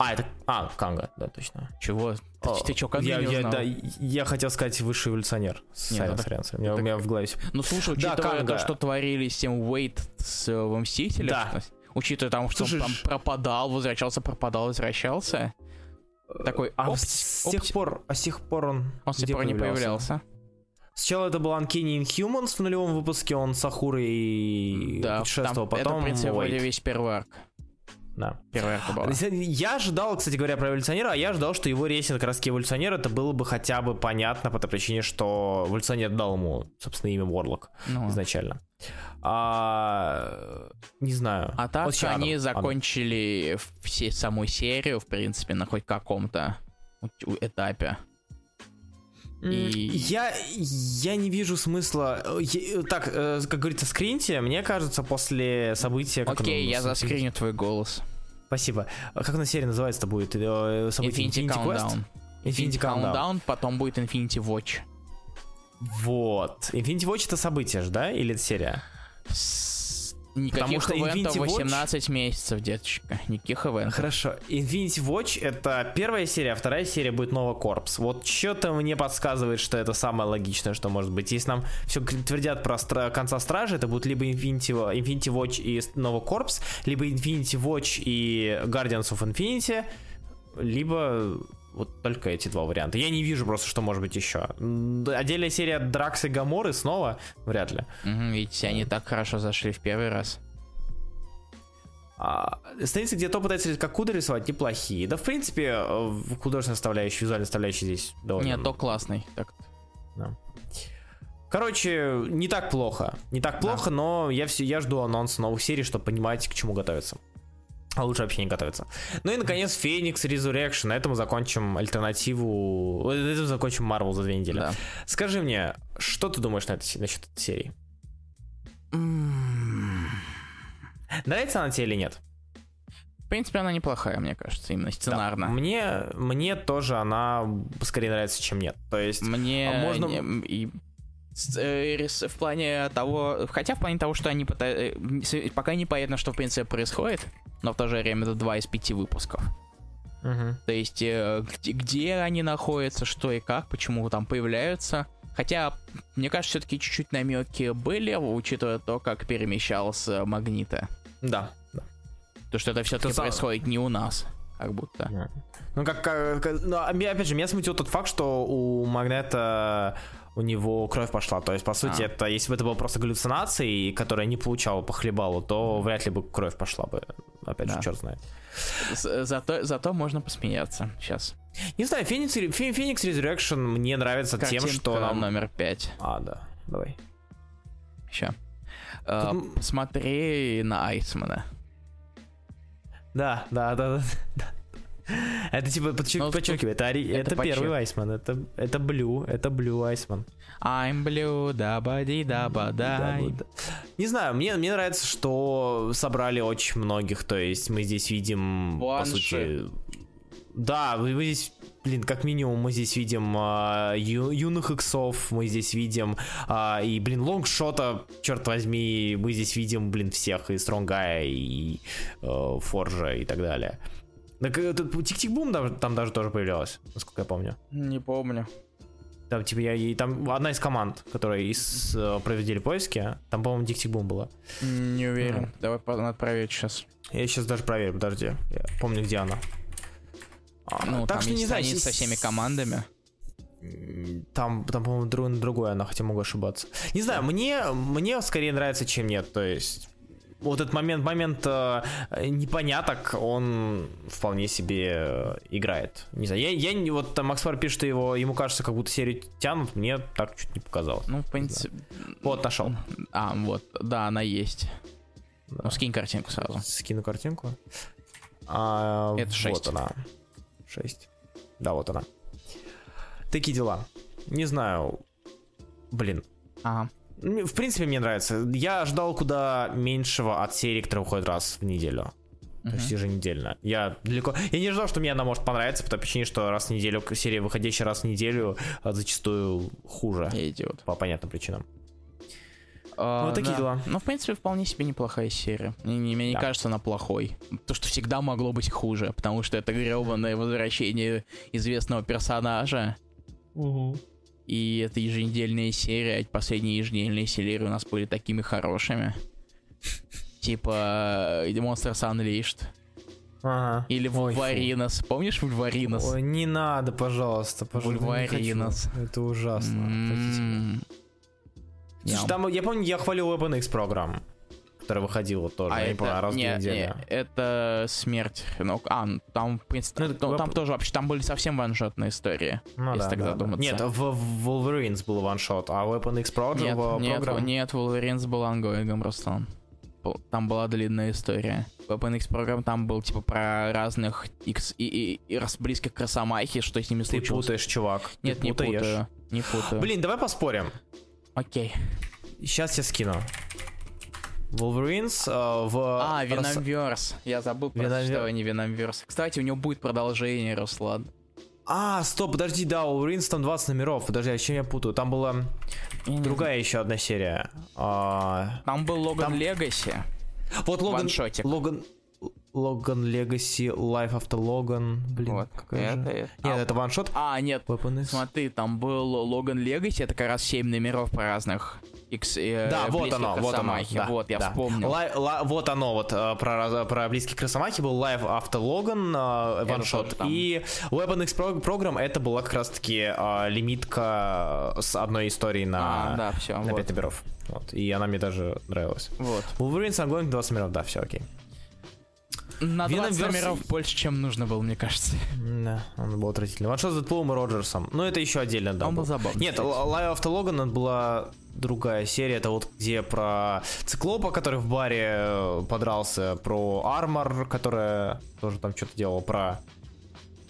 А, это... А, Канга, да, точно. Чего? Ты, О, ты что, Канга я, не узнал? Я, да, я хотел сказать высший эволюционер. С Нет, это, это, у, меня, это... у меня в голове... Ну, слушай, учитывая да, Канга. то, что творили с тем Уэйд с э, Мстителем, да. Учитывая там, что слушай, он там пропадал, возвращался, пропадал, возвращался. Такой... А, оп, с, оп, с, тех оп, пор, а с тех пор он... Он с тех пор не появлялся. Сначала это был Uncanny Inhumans в нулевом выпуске, он с Ахурой да, путешествовал, там, потом Уэйд. Это, в принципе, весь первый арк. Да. Первая арка была. Я ожидал, кстати говоря, про эволюционера, а я ожидал, что его рейсинг как раз-таки эволюционер, это было бы хотя бы понятно по той причине, что эволюционер дал ему, собственно, имя Warlock ну. изначально. А... Не знаю. А так вот они Адам, закончили все, саму серию, в принципе, на хоть каком-то этапе. И... Я, я не вижу смысла. Я, так, как говорится, скриньте. Мне кажется, после события... Окей, я заскриню твой голос. Спасибо. Как на серии называется-то будет? Событие Infinity, Infinity Countdown. Quest? Infinity, Infinity Countdown. Countdown, потом будет Infinity Watch. Вот. Infinity Watch это событие же, да? Или это серия? С... Никаких ивентов восемнадцать Watch... месяцев, деточка. Никаких ивентов. Хорошо. Infinity Watch это первая серия, а вторая серия будет Nova Corps. Вот что-то мне подсказывает, что это самое логичное, что может быть. Если нам все твердят про стра... конца Стражи, это будут либо Infinity... Infinity Watch и Nova Corps, либо Infinity Watch и Guardians of Infinity, либо Вот только эти два варианта. Я не вижу просто, что может быть еще. Отдельная серия Дракс и Гаморы снова? Вряд ли. Угу, ведь они так хорошо зашли в первый раз. А, страницы, где то пытается как куды рисовать, неплохие. Да, в принципе, художественная составляющая, визуальная составляющая здесь довольно... Нет, то классный. Так. Да. Короче, не так плохо. Не так плохо, да. но я, все, я жду анонс новых серий, чтобы понимать, к чему готовиться. А лучше вообще не готовиться. Ну и, наконец, Феникс Резурекшн. На этом мы закончим альтернативу... На этом закончим Марвел за две недели. Да. Скажи мне, что ты думаешь на это, насчет этой серии? Mm. Нравится она тебе или нет? В принципе, она неплохая, мне кажется, именно сценарно. Да. Мне, мне тоже она скорее нравится, чем нет. То есть... Мне... Можно... Не... И... В плане того... Хотя в плане того, что они пытаются... Пока непонятно, что в принципе происходит, но в то же время это два из пяти выпусков. Угу. То есть где, где они находятся, что и как, почему там появляются. Хотя, мне кажется, все-таки чуть-чуть намеки были, учитывая то, как перемещался Магнита. Да. То, что это все-таки это происходит сам... не у нас. Как будто. Yeah. Ну, как, как... Ну, опять же, меня смутил тот факт, что у Магнета... у него кровь пошла, то есть, по сути, а. это, если бы это было просто галлюцинацией, которая не получала по хлебалу, то вряд ли бы кровь пошла бы, опять да. же, черт знает. Зато, зато можно посмеяться сейчас. Не знаю, Феникс, Феникс Резурекшн мне нравится Картинка тем, что нам... номер пять. А, да, давай. Ща. Э, Тут... Посмотри на Айсмана. Да, да, да, да, да. Это типа подчеркивает, это, это, это первый Айсман, это, это Блю, это Блю Айсман. I'm blue, da body, da body. Не знаю, мне, мне нравится, что собрали очень многих, то есть мы здесь видим, One по сути... Да, мы здесь, блин, как минимум мы здесь видим а, ю, юных иксов, мы здесь видим а, и, блин, лонгшота, черт возьми, мы здесь видим, блин, всех, и Стронгая, и а, Форжа, и так далее. Так Тик-Тик-Бум там, там даже тоже появлялась, насколько я помню. Не помню. Там, типа, я, и, там одна из команд, которые из, э, провели поиски, там, по-моему, Тик-Тик-Бум была. Не уверен. Mm. Давай надо проверить сейчас. Я сейчас даже проверю, подожди. Я помню, где она. А, ну, так там что есть не знаю, с... со всеми командами. Там, там, по-моему, друг, другое она, хотя могу ошибаться. Не знаю, yeah. мне, мне скорее нравится, чем нет, то есть... Вот этот момент, момент э, непоняток, он вполне себе играет. Не знаю, я, я вот Макс Пауэр пишет, что его, ему кажется, как будто серию тянут, мне так чуть не показалось. Ну, в принципе... Вот, нашел. А, вот, да, она есть. Да. Ну, скинь картинку сразу. Скину картинку. А, это шесть. Вот она. шесть. Да, вот она. Такие дела. Не знаю. Блин. Ага. В принципе, мне нравится. Я ждал куда меньшего от серии, которая выходит раз в неделю. Uh-huh. То есть еженедельно. Я далеко... Я не ждал, что мне она может понравиться, по той причине, что раз в неделю, серия, выходящая раз в неделю, зачастую хуже. Идиот. По понятным причинам. Uh, вот такие да. дела. Ну, в принципе, вполне себе неплохая серия. Мне не да. кажется, она плохой. То, что всегда могло быть хуже, потому что это грёбаное возвращение известного персонажа. Угу. Uh-huh. И это еженедельные серии, а последние еженедельные серии у нас были такими хорошими. Типа Monsters Unleashed. Ага. Или Вульваринос. Помнишь Вульваринос? Ой, не надо, пожалуйста, пожалуйста. Вульваринос. Это ужасно. Mm-hmm. Слушай, там, я помню, я хвалил Weapon X программу, которая выходила тоже. А это... раз нет, нет, это смерть. Ну, а, там, в принципе, ну, там, там воп... тоже вообще, там были совсем ваншотные истории, ну, если да, так да, задуматься. Да. Нет, в, в Wolverines был ваншот, а Weapon X Project... Нет, нет, нет, Wolverines был ангоингом, Руслан. Там была длинная история. Weapon X Program там был типа про разных X и, и, и раз близких к Росомахе, что с ними случилось. Ты путаешь, чувак. Нет, ты не путаешь. путаю. Не путаю. Блин, давай поспорим. Окей. Сейчас я скину. Wolverines uh, в... А, Venomverse. Я забыл про существование Venomverse. Кстати, у него будет продолжение, Руслан. А, стоп, подожди, да, у Wolverines там двадцать номеров. Подожди, а чем я путаю? Там была я другая еще одна серия. А... Там был Logan там... Legacy. Вот Logan... Ваншотик. Logan... Logan Legacy, Life After Logan. Блин, вот. Какая это, же... это... Нет, а, это ваншот. А, нет, смотри, там был Logan Legacy. Это как раз семь номеров по разных Икс, э, да, вот оно, вот оно, да, вот, я да. вспомнил. Лай, ла, вот оно, вот про, про близких к Росомахе был Live After Logan, ваншот. И Weapon X Program, это была как раз-таки э, лимитка с одной историей на, а, да, все, на вот. пять номеров. Вот. И она мне даже нравилась. Вот. Wolverine Sangloing двадцать номеров, да, все окей. На двадцать Venom номеров versus... больше, чем нужно было, мне кажется. Да, он был отвратительный. Ваншот с Дэдпулом и Роджерсом. Ну, это еще отдельно, да. Он был забавный. Нет, Live After Logan была другая серия. Это вот где про Циклопа, который в баре подрался, про Армор, которая тоже там что-то делала, про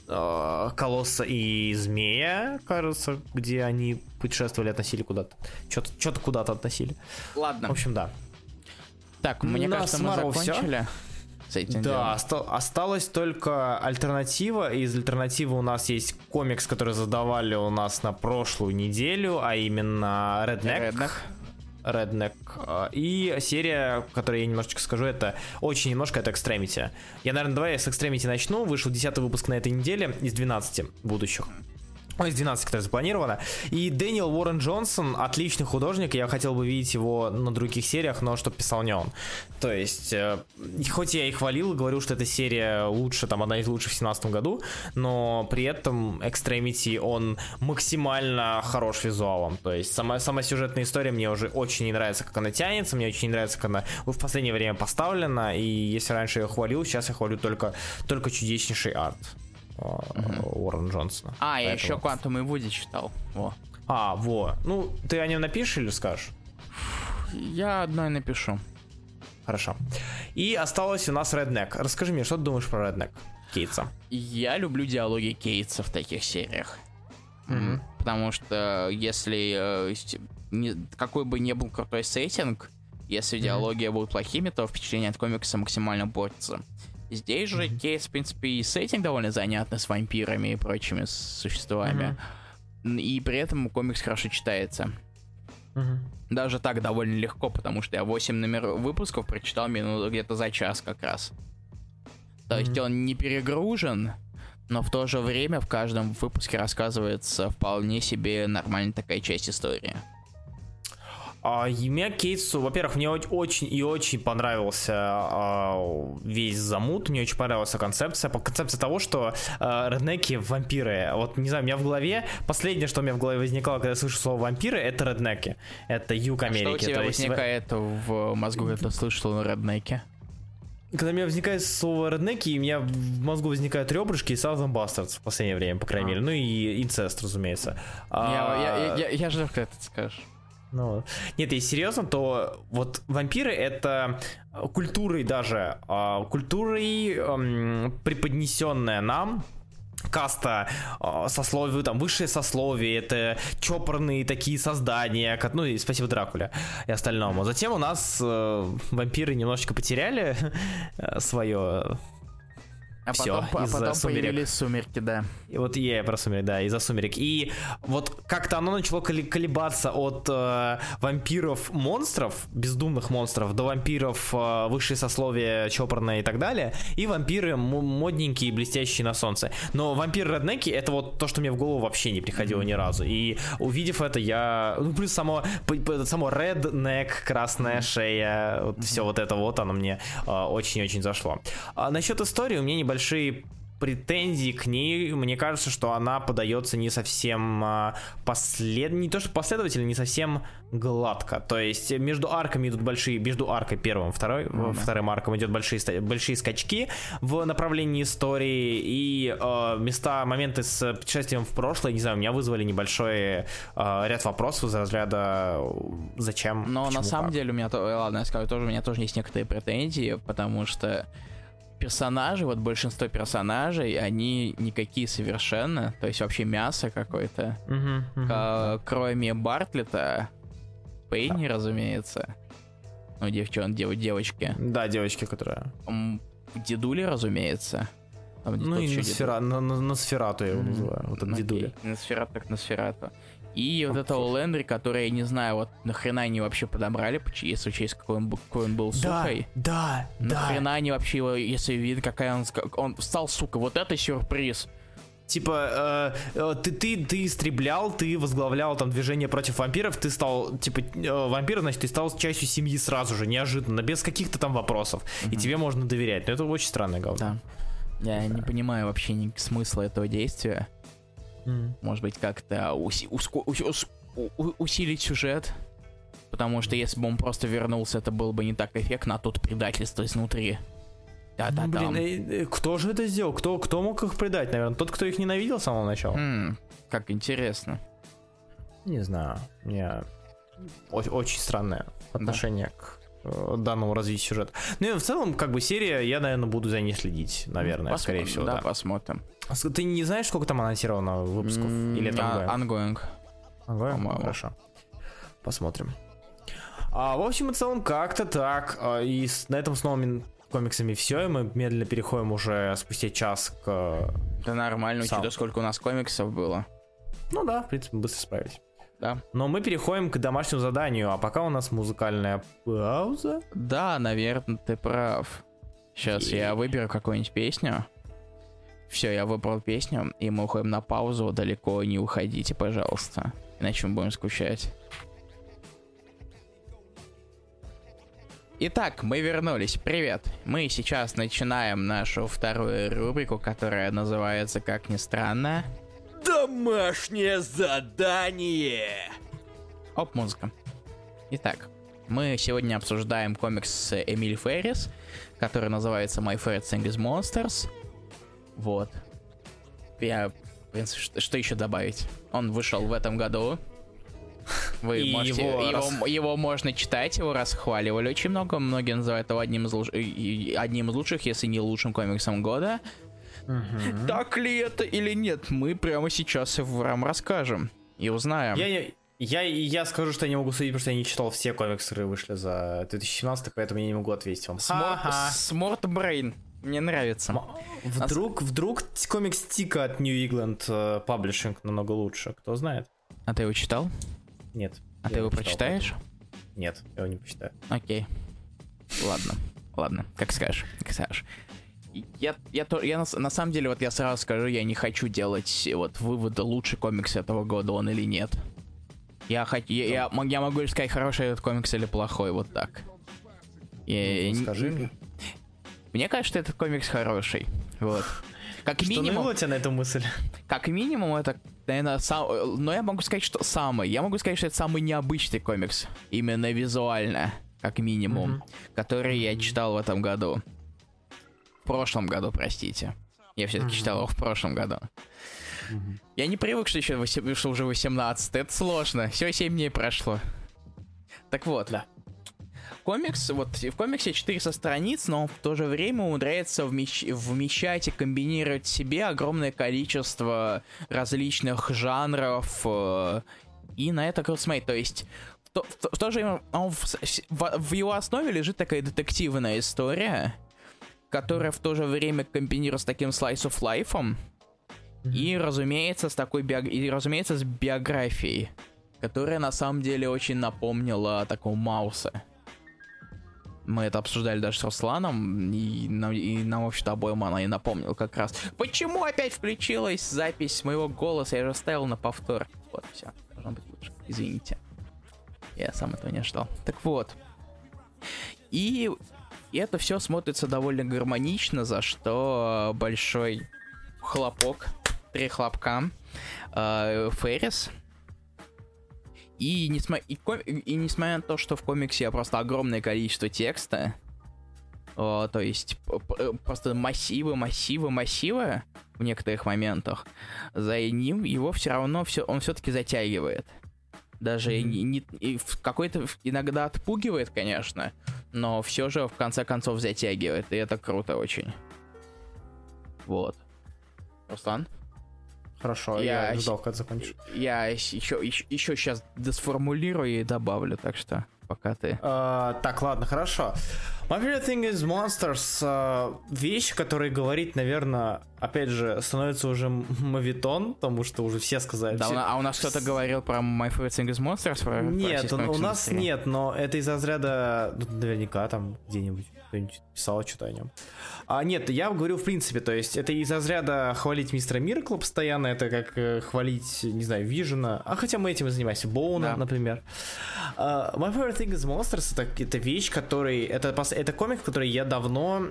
э, Колосса и Змея, кажется, где они путешествовали, относили куда-то. Что-то, что-то куда-то относили. Ладно. В общем, да. Так, мне на кажется, мы закончили. Все. Да, оста- осталась только альтернатива. Из альтернативы у нас есть комикс, который задавали у нас на прошлую неделю, а именно Redneck. Redneck. Redneck. И серия, которую я немножечко скажу, это очень немножко, это Extremity. Я, наверное, давай я с Extremity начну. Вышел десятый выпуск на этой неделе из двенадцати будущих. Из двенадцати, которые запланировано. И Дэниел Уоррен Джонсон, отличный художник. Я хотел бы видеть его на других сериях, но чтоб писал не он. То есть, э, хоть я и хвалил, говорю, что эта серия лучше, там, одна из лучших в семнадцатом году, но при этом Extremity, он максимально хорош визуалом. То есть, сама, сама сюжетная история мне уже очень не нравится, как она тянется, мне очень не нравится, как она в последнее время поставлена. И если раньше я ее хвалил, сейчас я хвалю только, только чудеснейший арт Уоррен mm-hmm. Джонсона. А, поэтому... я еще Quantum и Вуди читал. Во. А, во. Ну, ты о нем напишешь или скажешь? Я одной напишу. Хорошо. И осталось у нас Redneck. Расскажи мне, что ты думаешь про Redneck Кейтса? Я люблю диалоги Кейтса в таких сериях. Mm-hmm. Потому что если какой бы ни был крутой сеттинг, если mm-hmm. диалоги будут плохими, то впечатление от комикса максимально портится. Здесь же mm-hmm. Кейс, в принципе, и сеттинг довольно занятный с вампирами и прочими существами. Mm-hmm. И при этом комикс хорошо читается. Mm-hmm. Даже так довольно легко, потому что я восемь номеров выпусков прочитал минут где-то за час как раз. То mm-hmm. есть он не перегружен, но в то же время в каждом выпуске рассказывается вполне себе нормальная такая часть истории. А, меня Кейтсу, во-первых, мне очень и очень понравился а, весь замут, мне очень понравилась концепция, концепция того, что а, реднеки вампиры. Вот, не знаю, у меня в голове, последнее, что у меня в голове возникало, когда я слышу слово вампиры, это реднеки, это юг Америки. А что у тебя то возникает есть... в мозгу, когда ты слышишь слово реднеки? Когда у меня возникает слово реднеки, у меня в мозгу возникают ребрышки и Southern Bastards в последнее время, по крайней а. мере, ну и инцест, разумеется. Я, а... я, я, я жду, когда ты это скажешь. Ну, нет, если серьезно, то вот вампиры — это культурой даже, культурой преподнесенная нам, каста, сословие, там, высшее сословие, это чопорные такие создания, как, ну и спасибо Дракуле и остальному. Затем у нас вампиры немножечко потеряли свое... А Все, потом, из-за а потом сумерек. Появились сумерки, да. И вот я про сумерки, да, из-за сумерек. И вот как-то оно начало колебаться от э, вампиров-монстров, бездумных монстров, до вампиров э, высшее сословие, чопорное и так далее, и вампиры модненькие, блестящие на солнце. Но вампир-реднеки — это вот то, что мне в голову вообще не приходило mm-hmm. ни разу. И увидев это, я... Ну, плюс само, само redneck, красная mm-hmm. шея, вот mm-hmm. все вот это вот, оно мне э, очень-очень зашло. А насчет истории у меня не большие претензии к ней. Мне кажется, что она подается не совсем послед... не то что последовательно, не совсем гладко. То есть между арками идут большие, между аркой первым, второй, mm-hmm. вторым арком идут большие, большие скачки в направлении истории, и э, места, моменты с путешествием в прошлое, не знаю, у меня вызвали небольшой э, ряд вопросов из разряда зачем. Но почему, на самом как? деле у меня, ладно, я скажу, тоже у меня тоже есть некоторые претензии, потому что персонажи, вот большинство персонажей, они никакие совершенно, то есть вообще мясо какое-то, uh-huh, uh-huh, К- uh-huh. кроме Бартлета, Пейни, да. разумеется, ну девчон, дев- девочки, да, девочки, которая, дедули, разумеется, там, ну и Носфера, на, на, Носферату я его называю, mm-hmm. вот этот дедуля, Носферату, так Носферату, и вот этого Лэндри, который, я не знаю, вот нахрена они вообще подобрали, если учесть, какой он, какой он был сукой. Да, да, нахрена да. они вообще его, если видно, какая он... Он стал сукой. Вот это сюрприз. Типа, э, ты, ты, ты истреблял, ты возглавлял там движение против вампиров, ты стал, типа, э, вампир, значит, ты стал частью семьи сразу же, неожиданно, без каких-то там вопросов. Mm-hmm. И тебе можно доверять. Но это очень странное говно. Да. Я да. не понимаю вообще ни смысла этого действия. Mm-hmm. Может быть, как-то уси- уско- ус- у- усилить сюжет. Потому что если бы он просто вернулся, это было бы не так эффектно, а тут предательство изнутри. Да-да-да. Ну, блин, кто же это сделал? Кто, кто мог их предать, наверное? Тот, кто их ненавидел с самого начала? М-м, как интересно. Не знаю. У меня очень, очень странное отношение да. к э, данному развитию сюжета. Ну и в целом, как бы, серия, я, наверное, буду за ней следить, наверное, Пос- скорее всего. Да, да, посмотрим. Ты не знаешь, сколько там анонсировано выпусков? М-м, Или это ongoing? Ongoing? Ongoing? Хорошо. Посмотрим. А, в общем и целом, как-то так. И на этом с новыми комиксами все, и мы медленно переходим уже спустя час к... Да нормально, учитывая, сколько у нас комиксов было. Ну да, в принципе, быстро справились. Да. Но мы переходим к домашнему заданию, а пока у нас музыкальная пауза. Да, наверное, ты прав. Сейчас и... я выберу какую-нибудь песню. Все, я выбрал песню, и мы уходим на паузу. Далеко не уходите, пожалуйста, иначе мы будем скучать. Итак, мы вернулись. Привет. Мы сейчас начинаем нашу вторую рубрику, которая называется, как ни странно, «Домашнее задание». Оп, музыка. Итак, мы сегодня обсуждаем комикс Эмиль Феррис, который называется My Favorite Thing Is Monsters. Вот. Я, в принципе, что, что еще добавить? Он вышел в этом году. Вы и можете, его, его, рас... его можно читать, его расхваливали очень много. Многие называют его одним из, луч... одним из лучших, если не лучшим комиксом года. Угу. Так ли это или нет, мы прямо сейчас и вам расскажем и узнаем. Я, я, я, я скажу, что я не могу судить, потому что я не читал все комиксы, которые вышли за две тысячи семнадцатый, поэтому я не могу ответить вам. Smart Brain. Мне нравится. Вдруг, а... вдруг комикс Тика от New England Publishing намного лучше, кто знает. А ты его читал? Нет. А ты его прочитаешь? Нет, я его не прочитаю. Окей. Ладно, ладно, как скажешь, как скажешь. Я, я, я, я на, на самом деле, вот я сразу скажу, я не хочу делать вот вывода, лучший комикс этого года он или нет. Я, я, я, я, я могу лишь сказать, хороший этот комикс или плохой, вот так. Я, Скажи не, мне. Мне кажется, этот комикс хороший, вот. Как что минимум, тебя на эту мысль? Как минимум, это, наверное, сам, но я могу сказать, что самый. Я могу сказать, что это самый необычный комикс, именно визуально, как минимум, mm-hmm. который я читал в этом году. В прошлом году, простите. Я все-таки mm-hmm. читал его в прошлом году. Mm-hmm. Я не привык, что еще восемь, что уже восемнадцать. Это сложно. Всего семь дней прошло. Так вот, да. Комикс, вот в комиксе четыреста страниц, но в то же время умудряется вмещ... вмещать и комбинировать в себе огромное количество различных жанров э... и на это кроссмейт, то есть в то, в то, в то же время он в, в, в его основе лежит такая детективная история, которая в то же время комбинирует с таким slice of life и, разумеется, с такой биог... и, разумеется, с биографией, которая на самом деле очень напомнила такого Мауса. Мы это обсуждали даже с Русланом, и нам, и нам вообще-то обоим она и напомнила как раз. Почему опять включилась запись моего голоса? Я же ставил на повтор. Вот, все, должно быть лучше. Извините. Я сам этого не ожидал. Так вот. И, и это все смотрится довольно гармонично, за что большой хлопок, три хлопка э, Феррис. И, несмо... и, ком... и несмотря на то, что в комиксе просто огромное количество текста, э, то есть просто массивы, массивы, массивы в некоторых моментах, за ним его все равно все... он все-таки затягивает. Даже mm-hmm. не... и в какой-то иногда отпугивает, конечно, но все же в конце концов затягивает, и это круто очень. Вот. Руслан? Хорошо, я, я ждал, как закончишь. Я еще, еще, еще сейчас досформулирую и добавлю, так что пока ты... Uh, так, ладно, хорошо. My Favorite Thing Is Monsters. Uh, вещь, которой говорить, наверное, опять же, становится уже мовитон, потому что уже все сказали. Да, все... А у нас кто-то говорил про My Favorite Thing Is Monsters? Про, нет, про у, у нас нет, но это из разряда... Ну, наверняка там где-нибудь кто-нибудь писал что-то о нем. А, нет, я говорю в принципе, то есть это из разряда хвалить Мистера Миракла постоянно, это как хвалить, не знаю, Вижена, а хотя мы этим и занимаемся, Боуна, да, например. Uh, My Favorite Thing Is Monsters — это, это вещь, который... Это, это комикс, который я давно...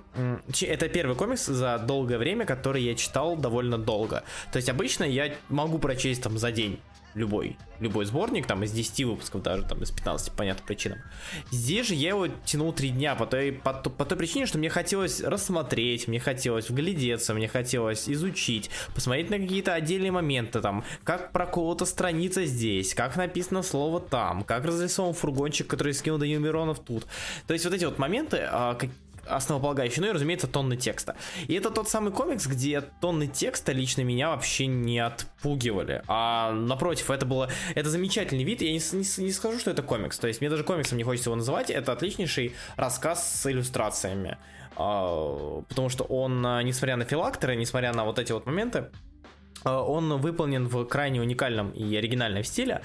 Это первый комикс за долгое время, который я читал довольно долго. То есть обычно я могу прочесть там за день любой, любой сборник, там из десяти выпусков, даже там из пятнадцати, по понятным причинам. Здесь же я его тянул три дня по той, по, по той причине, что мне хотелось рассмотреть, мне хотелось вглядеться, мне хотелось изучить, посмотреть на какие-то отдельные моменты, там, как проколота страница здесь, как написано слово там, как разрисован фургончик, который скинул Данил Миронов тут. То есть вот эти вот моменты, а, как основополагающий, ну и, разумеется, тонны текста. И это тот самый комикс, где тонны текста лично меня вообще не отпугивали. А напротив, это было... Это замечательный вид, я не, не, не скажу, что это комикс. То есть мне даже комиксом не хочется его называть. Это отличнейший рассказ с иллюстрациями. А, потому что он, несмотря на филактеры, несмотря на вот эти вот моменты, он выполнен в крайне уникальном и оригинальном стиле,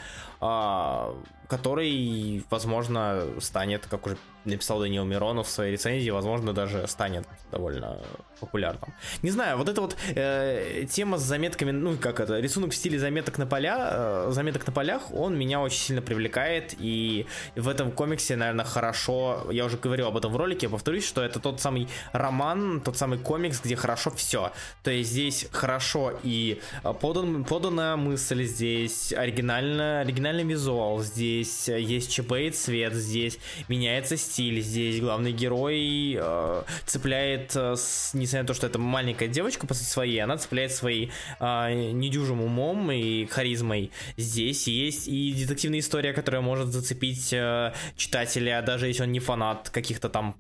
который, возможно, станет, как уже написал Данил Миронов в своей рецензии, возможно, даже станет довольно популярным. Не знаю, вот эта вот э, тема с заметками, ну как это, рисунок в стиле заметок на, поля, э, заметок на полях, он меня очень сильно привлекает, и в этом комиксе, наверное, хорошо, я уже говорил об этом в ролике, я повторюсь, что это тот самый роман, тот самый комикс, где хорошо все. То есть здесь хорошо и подан, подана мысль, здесь оригинально, оригинальный визуал, здесь есть чебейт цвет, здесь меняется стиль, здесь главный герой э, цепляет, э, с, несмотря на то, что это маленькая девочка, по сути своей, она цепляет своей э, недюжим умом и харизмой. Здесь есть и детективная история, которая может зацепить э, читателя, даже если он не фанат каких-то там...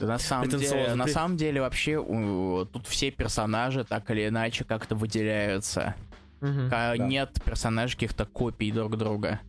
На самом деле, на самом деле вообще у, тут все персонажи так или иначе как-то выделяются. Угу, а, да. Нет персонажей каких-то копий друг друга.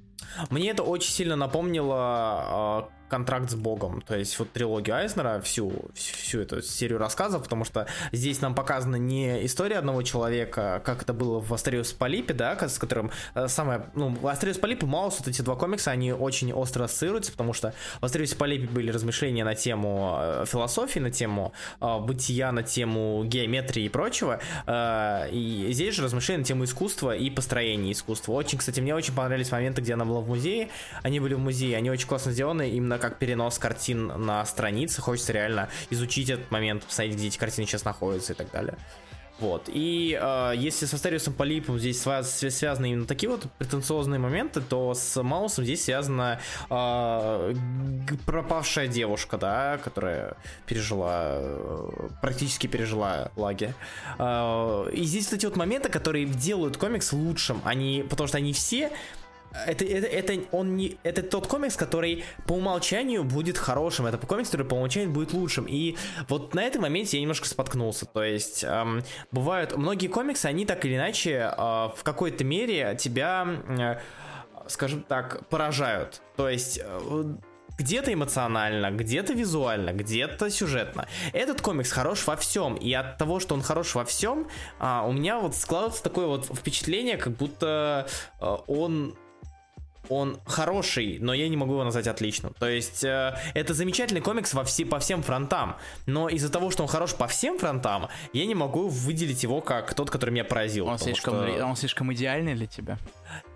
Мне это очень сильно напомнило э, «Контракт с Богом», то есть вот трилогию Айзнера, всю, всю, всю эту серию рассказов, потому что здесь нам показана не история одного человека, как это было в «Астериус Полипе», да, с которым э, самое... Ну, в «Астериус Полипе» и «Маус», вот эти два комикса, они очень остро ассоциируются, потому что в «Астериус Полипе» были размышления на тему э, философии, на тему э, бытия, на тему геометрии и прочего, э, и здесь же размышления на тему искусства и построения искусства. Очень, кстати, мне очень понравились моменты, где она была в музее, они были в музее, они очень классно сделаны, именно как перенос картин на страницы. Хочется реально изучить этот момент, посмотреть, где эти картины сейчас находятся и так далее. Вот. И э, если со «Астериусом Полипом» здесь связаны именно такие вот претенциозные моменты, то с «Маусом» здесь связана э, пропавшая девушка, да, которая пережила, практически пережила лагерь. Э, и здесь вот эти вот моменты, которые делают комикс лучшим, они, потому что они все... Это, это, это, он не, это тот комикс, который по умолчанию будет хорошим. Это комикс, который по умолчанию будет лучшим. И вот на этом моменте я немножко споткнулся. То есть эм, бывают многие комиксы, они так или иначе э, в какой-то мере тебя, э, скажем так, поражают. То есть э, где-то эмоционально, где-то визуально, где-то сюжетно. Этот комикс хорош во всем. И от того, что он хорош во всем, э, у меня вот складывается такое вот впечатление, как будто э, он... Он хороший, но я не могу его назвать отличным. То есть э, это замечательный комикс во все, по всем фронтам. Но из-за того, что он хорош по всем фронтам, я не могу выделить его как тот, который меня поразил. Он, слишком, что... он слишком идеальный для тебя?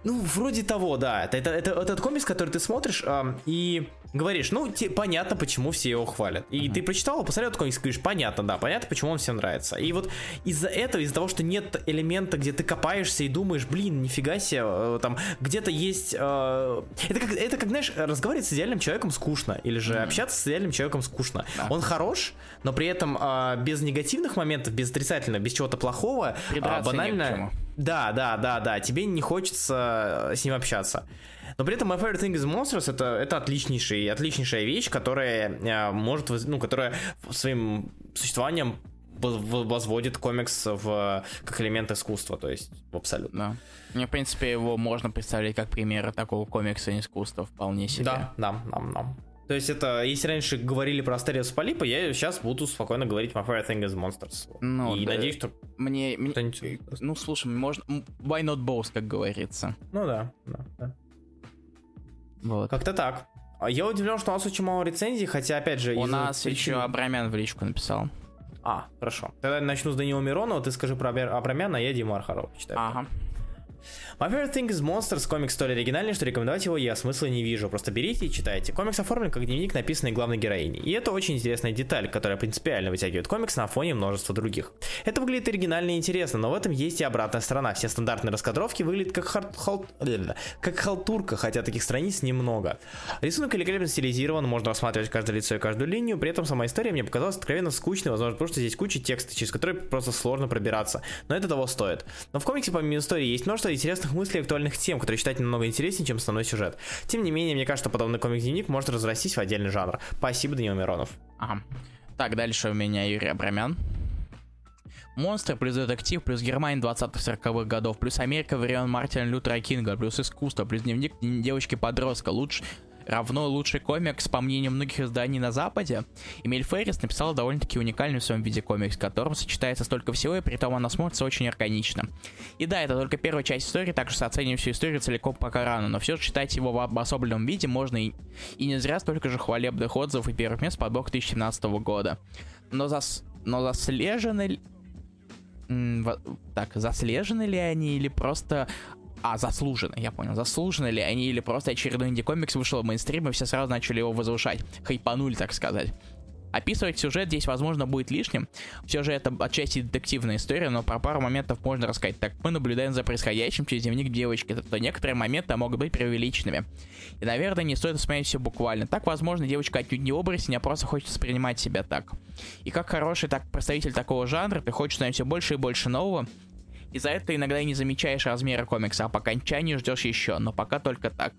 Ну, вроде того, да. Это, это, это, этот комикс, который ты смотришь э, и говоришь, ну, те, понятно, почему все его хвалят. И uh-huh. ты прочитал его, посмотрел этот комикс и говоришь, понятно, да, понятно, почему он всем нравится. И вот из-за этого, из-за того, что нет элемента, где ты копаешься и думаешь, блин, нифига себе, э, там где-то есть... Э, Это как, это как, знаешь, разговаривать с идеальным человеком скучно. Или же mm-hmm. общаться с идеальным человеком скучно, да. Он хорош, но при этом а, без негативных моментов, без отрицательного, без чего-то плохого, а, банально. Да, да, да, да, тебе не хочется с ним общаться. Но при этом My Favorite Thing Is Monsters — это, это отличнейшая, отличнейшая вещь, которая а, может, ну, которая своим существованием возводит комикс в как элемент искусства, то есть абсолютно. Да. Мне, в принципе, его можно представить как пример такого комикса искусства вполне себе. Да, да, да, да. То есть это, если раньше говорили про Астериус Полипа, я сейчас буду спокойно говорить My Favorite Thing Is Monsters. Ну, и да, надеюсь, что... Мне... мне ну, слушай, можно... Why not both, как говорится. Ну да, да, да. Вот. Как-то так. Я удивлен, что у нас очень мало рецензий, хотя, опять же... У нас причин... еще Абрамян в личку написал. А, хорошо. Тогда начну с Данила Миронова, ты скажи про Абрамяна, а я Дима Архаров почитаю. Ага. My Favorite Thing Is Monsters. Комикс столь оригинальный, что рекомендовать его я смысла не вижу. Просто берите и читайте. Комикс оформлен как дневник, написанный главной героиней. И это очень интересная деталь, которая принципиально вытягивает комикс на фоне множества других. Это выглядит оригинально и интересно, но в этом есть и обратная сторона. Все стандартные раскадровки выглядят как, хар... хал... как халтурка, хотя таких страниц немного. Рисунок великолепно стилизирован, можно рассматривать каждое лицо и каждую линию. При этом сама история мне показалась откровенно скучной, возможно, потому что здесь куча текста, через который просто сложно пробираться. Но это того стоит. Но в комиксе помимо истории есть множество интересных мыслей и актуальных тем, которые читать намного интереснее, чем основной сюжет. Тем не менее, мне кажется, что подобный комик-дневник может разрастись в отдельный жанр. Спасибо, Данил Миронов. Ага. Так, дальше у меня Юрий Абрамян. Монстры плюс детектив плюс Германия двадцатых-сороковых годов плюс Америка времен Мартина Лютера Кинга плюс искусство плюс дневник девочки-подростка лучше... равно лучший комикс, по мнению многих изданий на Западе. Эмиль Феррис написала довольно-таки уникальный в своем виде комикс, в котором сочетается столько всего, и при том она смотрится очень органично. И да, это только первая часть истории, так что оценивать всю историю целиком пока рано, но все же читать его в обособленном виде можно и, и не зря столько же хвалебных отзывов и первых мест подборок две тысячи семнадцатого года. Но, зас... Но заслежены... Так, заслежены ли они или просто... А, заслуженно, я понял. Заслуженно ли они или просто очередной инди-комикс вышел в мейнстрим, и все сразу начали его возвышать. Хайпанули, так сказать. Описывать сюжет здесь, возможно, будет лишним. Все же это отчасти детективная история, но про пару моментов можно рассказать. Так, мы наблюдаем за происходящим через дневник девочки, то некоторые моменты могут быть преувеличенными. И, наверное, не стоит воспринимать все буквально. Так, возможно, девочка отнюдь не оборотень, а просто хочет воспринимать себя так. И как хороший так, представитель такого жанра, ты хочешь узнать все больше и больше нового. И за это иногда и не замечаешь размера комикса, а по окончанию ждешь еще, но пока только так.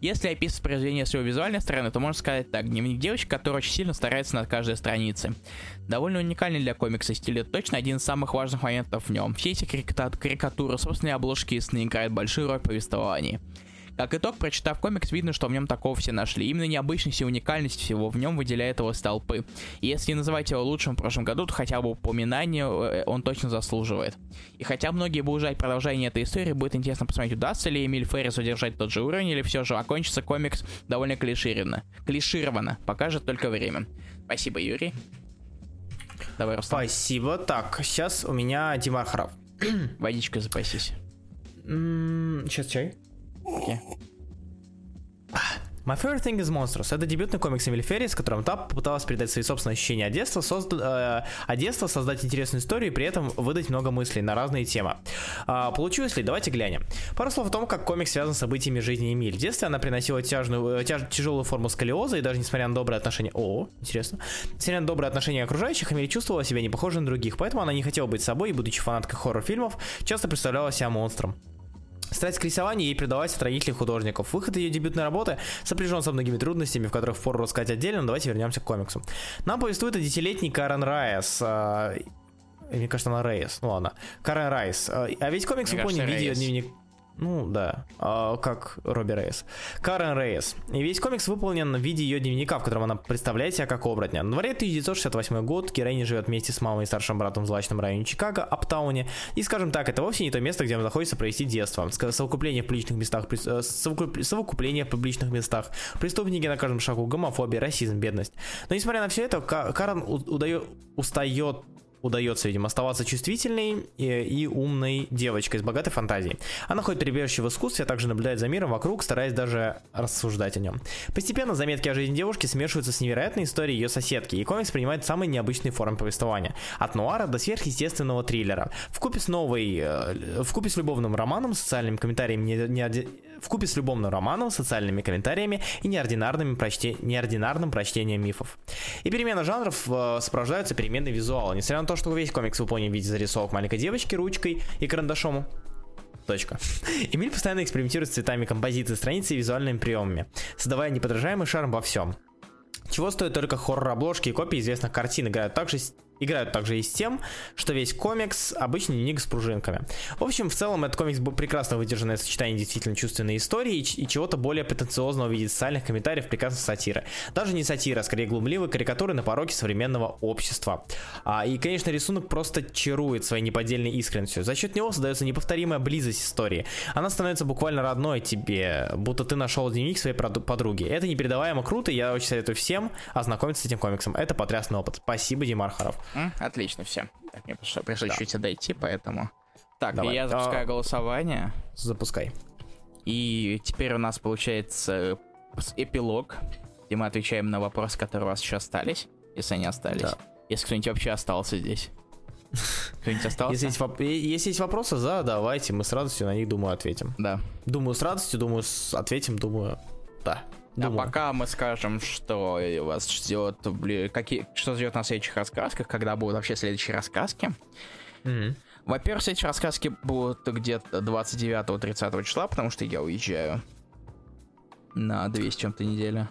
Если описывать произведение с его визуальной стороны, то можно сказать так. Дневник девочки, которая очень сильно старается над каждой страницей. Довольно уникальный для комикса стиль, это точно один из самых важных моментов в нем. Все эти карикатуры, собственные обложки и сны играют большую роль в повествовании. Как итог, прочитав комикс, видно, что в нем такого все нашли. Именно необычность и уникальность всего в нем выделяет его с толпы. И если не называть его лучшим в прошлом году, то хотя бы упоминание он точно заслуживает. И хотя многие будут ждать продолжения этой истории, будет интересно посмотреть, удастся ли Эмиль Феррис удержать тот же уровень, или все же окончится комикс довольно клишированно. Клишировано. Покажет только время. Спасибо, Юрий. Давай, Руслан. Спасибо. Так, сейчас у меня Дима Архаров. Водичкой запасись. Mm, сейчас чай. Okay. My Favorite Thing Is Monsters. Это дебютный комикс Эмиль Феррис, в котором та попыталась передать свои собственные ощущения от детства, созда... от детства, создать интересную историю и при этом выдать много мыслей на разные темы. А, получилось ли? Давайте глянем. Пару слов о том, как комикс связан с событиями жизни Эмиль. В детстве она приносила тяжную, тяж... тяжелую форму сколиоза, и даже несмотря на добрые отношения... О, интересно. Несмотря на добрые отношения окружающих, Эмиль чувствовала себя не похожей на других, поэтому она не хотела быть собой, и, будучи фанаткой хоррор-фильмов, часто представляла себя монстром. Страсть к рисованию ей предалась от родителей художников. Выход ее дебютной работы сопряжен со многими трудностями, в которых впору рассказать отдельно, но давайте вернемся к комиксу. Нам повествует о десятилетней Карен Райс. Э, мне кажется, она Райс. Ну ладно. Карен Райс. А ведь комикс в Японии видео дневник... Ну, да, а, как Робби Рейс. Карен Рейс. И весь комикс выполнен в виде ее дневника, в котором она представляет себя как оборотня. На дворе тысяча девятьсот шестьдесят восьмой год, героиня живет вместе с мамой и старшим братом в злачном районе Чикаго, Аптауне. И, скажем так, это вовсе не то место, где им находится провести детство. Совокупление в публичных местах, при... Совокупление в публичных местах, преступники на каждом шагу, гомофобия, расизм, бедность. Но, несмотря на все это, Карен удает... устает... Удается, видимо, оставаться чувствительной и, и умной девочкой с богатой фантазией. Она ходит прибежище в искусстве, а также наблюдает за миром вокруг, стараясь даже рассуждать о нем. Постепенно заметки о жизни девушки смешиваются с невероятной историей ее соседки, и комикс принимает самые необычные формы повествования. От нуара до сверхъестественного триллера. Вкупе с новой... Э, вкупе с любовным романом, социальным комментарием... Не, не, вкупе с любовным романом, социальными комментариями и неординарными прочте, неординарным прочтением мифов. И перемена жанров э, сопровождаются переменой визуала. Несмотря на то, что весь комикс выполнен в виде зарисовок маленькой девочки ручкой и карандашом. Точка. Эмиль постоянно экспериментирует с цветами композиции страницы и визуальными приемами, создавая неподражаемый шарм во всем. Чего стоят только хоррор-обложки и копии известных картин, играют также Играют также и с тем, что весь комикс обычный дневник с пружинками. В общем, в целом этот комикс был прекрасно выдержанное сочетание действительно чувственной истории и, ч- и чего-то более претенциозного в виде социальных комментариев, прекрасной сатиры. Даже не сатира, а скорее глумливые карикатуры на пороке современного общества. А, и, конечно, рисунок просто чарует своей неподдельной искренностью. За счет него создается неповторимая близость истории. Она становится буквально родной тебе, будто ты нашел дневник своей подруги. Это непередаваемо круто, и я очень советую всем ознакомиться с этим комиксом. Это потрясный опыт. Спасибо, Дима Архаров. Отлично, все. Так, мне пришлось, пришлось да. чуть дойти, поэтому... Так, давай. Я запускаю а... голосование. Запускай. И теперь у нас получается эпилог, где мы отвечаем на вопросы, которые у вас еще остались, если они остались. Да. Если кто-нибудь вообще остался здесь. Кто-нибудь остался? Если есть, воп- если есть вопросы, задавайте, мы с радостью на них, думаю, ответим. Да. Думаю, с радостью, думаю, с... ответим, думаю, да. Думаю. А пока мы скажем, что вас ждет, какие, что ждет на следующих рассказках, когда будут вообще следующие рассказки. Mm-hmm. Во-первых, следующие рассказки будут где-то двадцать девятого-тридцатого числа, потому что я уезжаю на двести чем-то недели.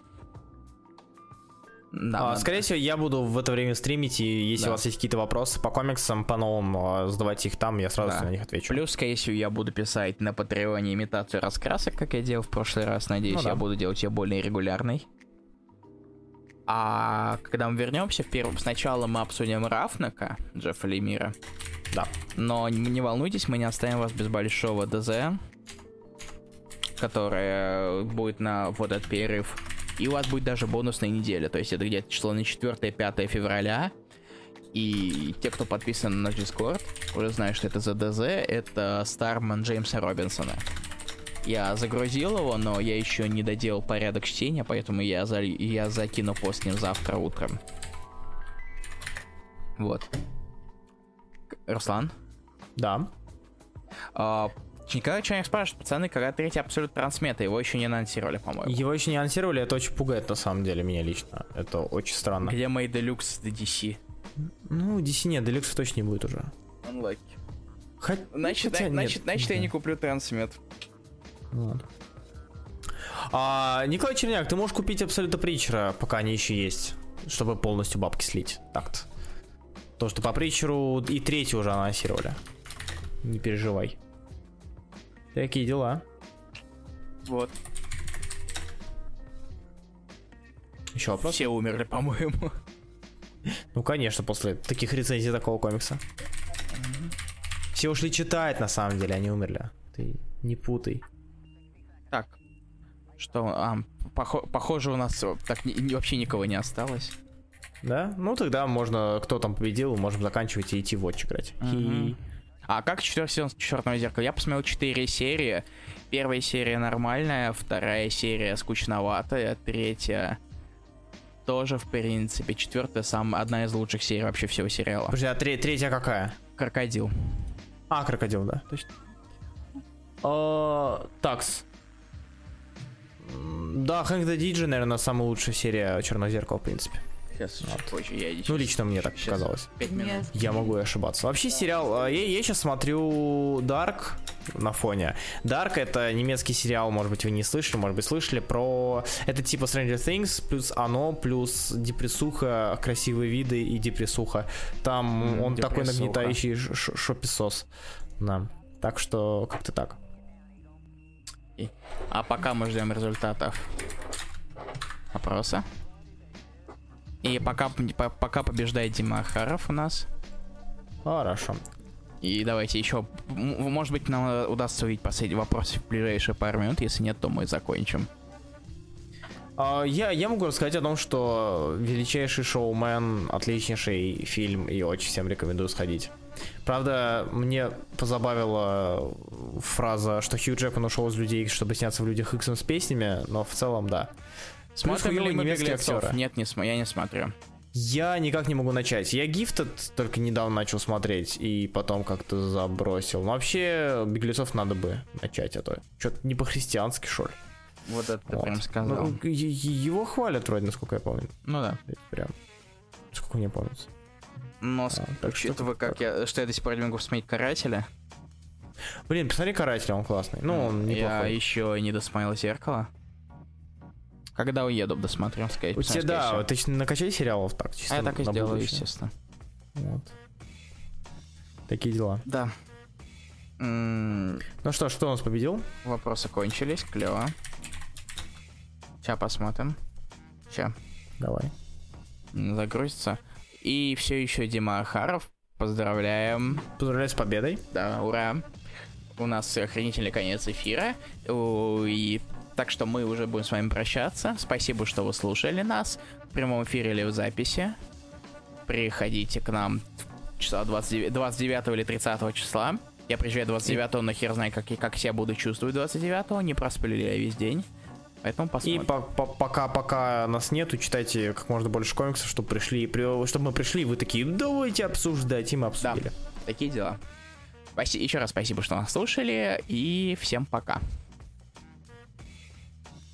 Да, а, скорее всего, я буду в это время стримить, и если да. у вас есть какие-то вопросы по комиксам, по новым, задавайте их там, я сразу да. на них отвечу. Плюс, скорее всего, я буду писать на Патреоне имитацию раскрасок, как я делал в прошлый раз, надеюсь, ну, да. я буду делать ее более регулярной. А когда мы вернемся, в первом... сначала мы обсудим Рафнака, Джеффа Лемира. Да. Но не волнуйтесь, мы не оставим вас без большого ДЗ, которое будет на вот этот перерыв. И у вас будет даже бонусная неделя. То есть это где-то число на четвёртое-пятое февраля. И те, кто подписан на Discord, уже знают, что это за ДЗ. Это Старман Джеймса Робинсона. Я загрузил его, но я еще не доделал порядок чтения, поэтому я, за... я закину пост с ним завтра утром. Вот. Руслан? Да. А... Николай Черняк спрашивает, пацаны, когда третий абсолют трансмета, его еще не анонсировали, по-моему. Его еще не анонсировали, это очень пугает, на самом деле, меня лично. Это очень странно. Где мои Делюкс до ди си? Ну, ди си нет, Делюкс точно не будет уже. Unlucky. Хоть... Значит, Хотя, значит, значит я не куплю трансмет. Вот. А, Николай Черняк, ты можешь купить абсолюта Притчера, пока они еще есть, чтобы полностью бабки слить. Так-то. То, что по Притчеру и третий уже анонсировали. Не переживай. Такие дела. Вот. Еще вопрос? Все умерли, по-моему. Ну, конечно, после таких рецензий такого комикса. Mm-hmm. Все ушли читать, на самом деле, они умерли. Ты не путай. Так. Что, а, пох- похоже, у нас так ни- вообще никого не осталось. Да? Ну, тогда можно, кто там победил, можем заканчивать и идти в отч играть. Mm-hmm. А как четвертый сезон «Черного зеркала»? Я посмотрел четыре серии. Первая серия нормальная, вторая серия скучноватая, третья тоже, в принципе. Четвертая сам, одна из лучших серий вообще всего сериала. Подожди, а тре- третья какая? «Крокодил». А, «Крокодил», да. Точно. О, такс. Да, «Хэнк зе Диджей», наверное, самая лучшая серия «Черного зеркала», в принципе. Сейчас, вот. Позже, я ну, лично мне так показалось. Я могу и ошибаться. Вообще сериал... Я, я сейчас смотрю Dark на фоне. Dark — это немецкий сериал, может быть, вы не слышали, может быть, слышали, про... Это типа Stranger Things, плюс оно, плюс депрессуха, красивые виды и депрессуха. Там он депрессуха. Такой нагнетающий ш- шописос. Да. Так что как-то так. А пока мы ждем результатов опроса. И пока, пока побеждает Дима Архаров у нас. Хорошо. И давайте еще... Может быть, нам удастся увидеть последний вопрос в ближайшие пару минут. Если нет, то мы закончим. А, я, я могу рассказать о том, что величайший шоумен, отличнейший фильм, и очень всем рекомендую сходить. Правда, мне позабавила фраза, что Хью Джекман ушел из людей, чтобы сняться в «Людях Икс» с песнями, но в целом да. Смотрим ли мы немецкие актеры? Нет, не см- я не смотрю. Я никак не могу начать. Я «Гифтед» только недавно начал смотреть и потом как-то забросил. Но вообще «Беглецов» надо бы начать, а то что-то не по-христиански, шо ли. Вот это вот. Ты прям сказал. Ну, его хвалят вроде, насколько я помню. Ну да. Прям. Сколько мне помнится. Но а, учитывая, как я, что я до сих пор не могу смотреть «Карателя». Блин, посмотри «Карателя», он классный. Ну, он неплохой. Я еще не досмотрел «Зеркало». Когда уеду, досмотрю, скорее всего. У тебя, да, ты накачай сериалов так, чисто. А я так и сделаю, естественно. Вот. Такие дела. Да. М-м- ну что, что у нас победил? Вопросы кончились, клево. Сейчас посмотрим. Сейчас. Давай. Загрузится. И все еще Дима Архаров. Поздравляем. Поздравляю с победой. Да, ура. У нас охренительный конец эфира. И... Так что мы уже будем с вами прощаться. Спасибо, что вы слушали нас в прямом эфире или в записи. Приходите к нам числа двадцать девятого или тридцатого числа. Я приезжаю двадцать девятого, но хер знает, как, как себя буду чувствовать двадцать девятого. Не просплю ли я весь день. Поэтому посмотрим. И по- по- пока, пока нас нету, читайте как можно больше комиксов, чтобы, пришли, при... чтобы мы пришли, и вы такие, давайте обсуждать, и мы обсудили. Да, такие дела. Еще раз спасибо, что нас слушали, и всем пока.